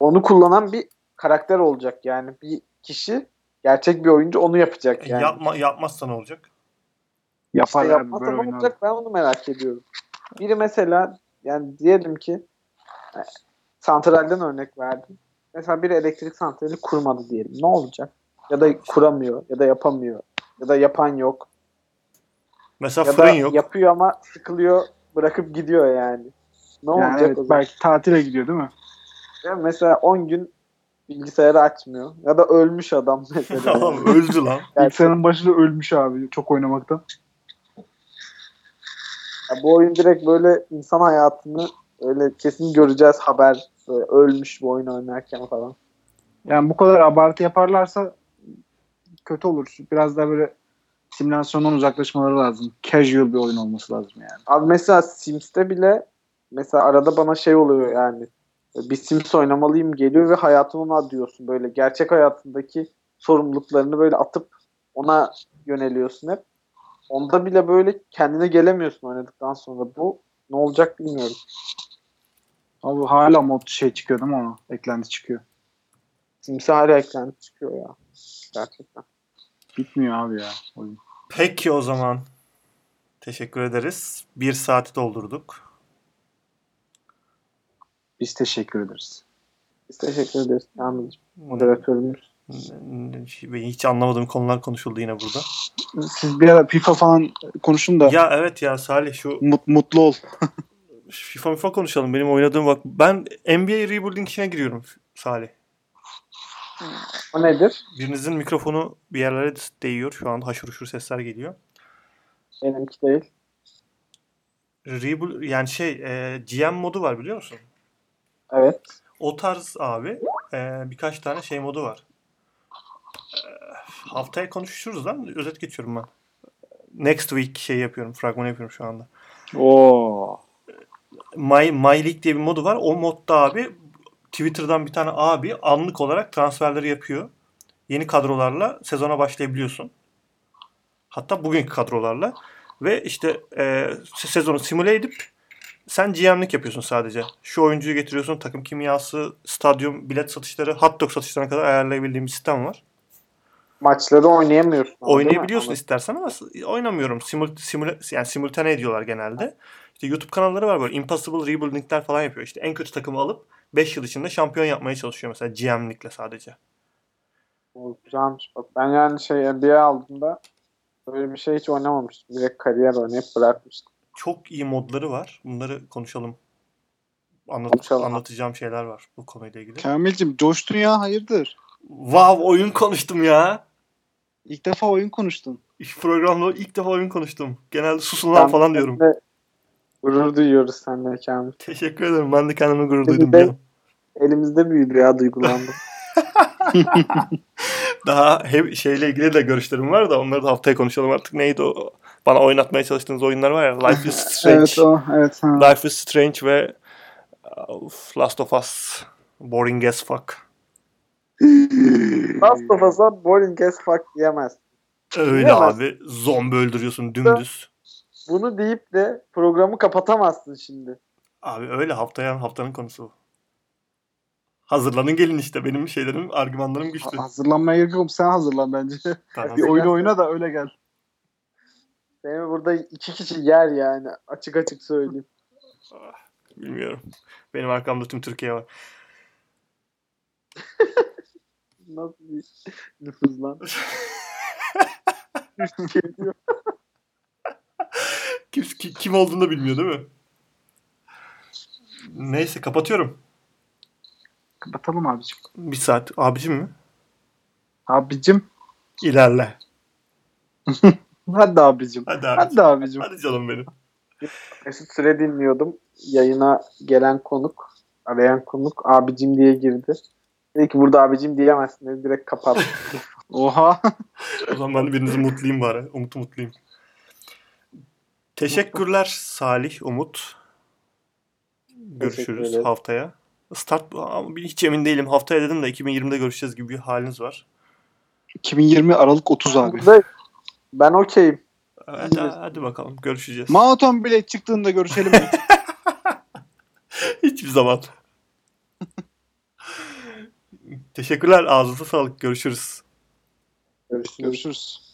Onu kullanan bir karakter olacak yani, bir kişi, gerçek bir oyuncu onu yapacak yani. E, yapma, yapmazsa ne olacak? Yapar işte, yapmazsa ne olacak, ben onu merak ediyorum. Biri mesela yani diyelim ki santralden örnek verdim. Mesela biri elektrik santrali kurmadı diyelim. Ne olacak? Ya da kuramıyor, ya da yapamıyor, ya da yapan yok. Mesela ya fırın yok. Yapıyor ama sıkılıyor, bırakıp gidiyor yani. Ne yani olacak evet, o zaman? Belki tatile gidiyor değil mi? Ya mesela on gün bilgisayarı açmıyor. Ya da ölmüş adam mesela. Adam öldü lan. Bilgisayarın başında ölmüş abi, çok oynamaktan. Ya bu oyun direkt böyle insan hayatını öyle kesin göreceğiz, haber böyle ölmüş bu oyun oynarken falan. Yani bu kadar abartı yaparlarsa kötü olur. Biraz daha böyle simülasyondan uzaklaşmaları lazım. Casual bir oyun olması lazım yani. Abi mesela Sims'te bile mesela arada bana şey oluyor yani, bir Sims oynamalıyım geliyor ve hayatımı ona diyorsun. Böyle gerçek hayatındaki sorumluluklarını böyle atıp ona yöneliyorsun hep. Onda bile böyle kendine gelemiyorsun oynadıktan sonra. Bu ne olacak bilmiyorum. Abi hala mod şey çıkıyor değil mi ona? Eklenti çıkıyor. Sims'e hala eklenti çıkıyor ya. Gerçekten. Bitmiyor abi ya oyun. Peki o zaman. Teşekkür ederiz. Bir saati doldurduk. Biz teşekkür ederiz. Biz teşekkür ederiz. Yalnızca moderatörümüz. Hiç anlamadığım konular konuşuldu yine burada. Siz bir ara FIFA falan konuşun da. Ya evet ya Salih şu. Mut, mutlu ol. FIFA FIFA konuşalım. Benim oynadığım bak. Ben N B A Rebuilding işine giriyorum Salih. O nedir? Birinizin mikrofonu bir yerlere değiyor. Şu an haşır huşur sesler geliyor. Benimki değil. Rebuild yani şey e, G M modu var biliyor musun? Evet. O tarz abi e, birkaç tane şey modu var. E, haftaya konuşuruz lan. Özet geçiyorum ben. Next week şey yapıyorum. Fragman yapıyorum şu anda. Oo. My, My League diye bir modu var. O modda abi Twitter'dan bir tane abi anlık olarak transferleri yapıyor. Yeni kadrolarla sezona başlayabiliyorsun. Hatta bugünkü kadrolarla. Ve işte e, sezonu simüle edip sen G M'lik yapıyorsun sadece. Şu oyuncuyu getiriyorsun, takım kimyası, stadyum, bilet satışları, hot dog satışlarına kadar ayarlayabildiğim bir sistem var. Maçları oynayamıyorsun. Oynayabiliyorsun ama istersen ama oynamıyorum. Simul- simüle- yani simultane ediyorlar genelde. İşte YouTube kanalları var böyle. Impossible Rebuilding'ler falan yapıyor. İşte en kötü takımı alıp beş yıl içinde şampiyon yapmaya çalışıyor mesela G M'likle sadece. O güzelmiş. Bak ben yani şey N B A aldığımda böyle bir şey hiç oynamamıştım. Direkt kariyer oynayıp bırakmıştım. Çok iyi modları var. Bunları konuşalım. Anlat- konuşalım. Anlatacağım şeyler var bu konuyla ilgili. Kamil'cim coştun ya, hayırdır? Wow, oyun konuştum ya. İlk defa oyun konuştum. İş programda ilk defa oyun konuştum. Genelde susun lan falan diyorum. Gurur duyuyoruz seninle Kamil. Teşekkür ederim. Ben de kendime gurur duydum. Elimizde, elimizde büyüdü ya, duygulandım. Daha hep şeyle ilgili de görüşlerim var da onları da haftaya konuşalım artık. Neydi o? Bana oynatmaya çalıştığınız oyunlar var ya. Life is Strange. Evet, o, evet, ha. Life is Strange ve of, Last of Us. Boring as fuck. Last of Us'a boring as fuck diyemez. Öyle diyemez. Abi. Zombi öldürüyorsun dümdüz. Bunu deyip de programı kapatamazsın şimdi. Abi öyle, haftaya, haftanın konusu. Hazırlanın gelin işte, benim şeylerim, argümanlarım güçlü. Hazırlanmaya gerek yok, sen hazırlan bence. Tamam. Bir oyunu oyna da öyle gel. Benim burada iki kişi yer yani, açık açık söyleyeyim. Bilmiyorum. Benim arkamda tüm Türkiye var. Nasıl bir nüfuz lan? kim, kim olduğunu da bilmiyor değil mi? Neyse, kapatıyorum. Kapatalım abicim. Bir saat. Abicim mi? Abicim. İlerle. Hadi abicim. Hadi abicim. Hadi abicim. Hadi canım benim. Mesut Süre dinliyordum. Yayına gelen konuk, arayan konuk abicim diye girdi. Dedi ki burada abicim diyemezsin. Dedi, direkt kapat. Oha. O zaman ben birinizi mutluyum bari. Umut mutluyum. Teşekkürler Salih, Umut. Görüşürüz haftaya. Start hiç emin değilim. Haftaya dedim de iki bin yirmide görüşeceğiz gibi bir haliniz var. iki bin yirmi Aralık otuz abi. Ben okeyim. Hadi, hadi bakalım, görüşeceğiz. Maraton bile çıktığında görüşelim. Hiçbir zaman. Teşekkürler. Ağzınıza sağlık. Görüşürüz. Görüşürüz. Görüşürüz.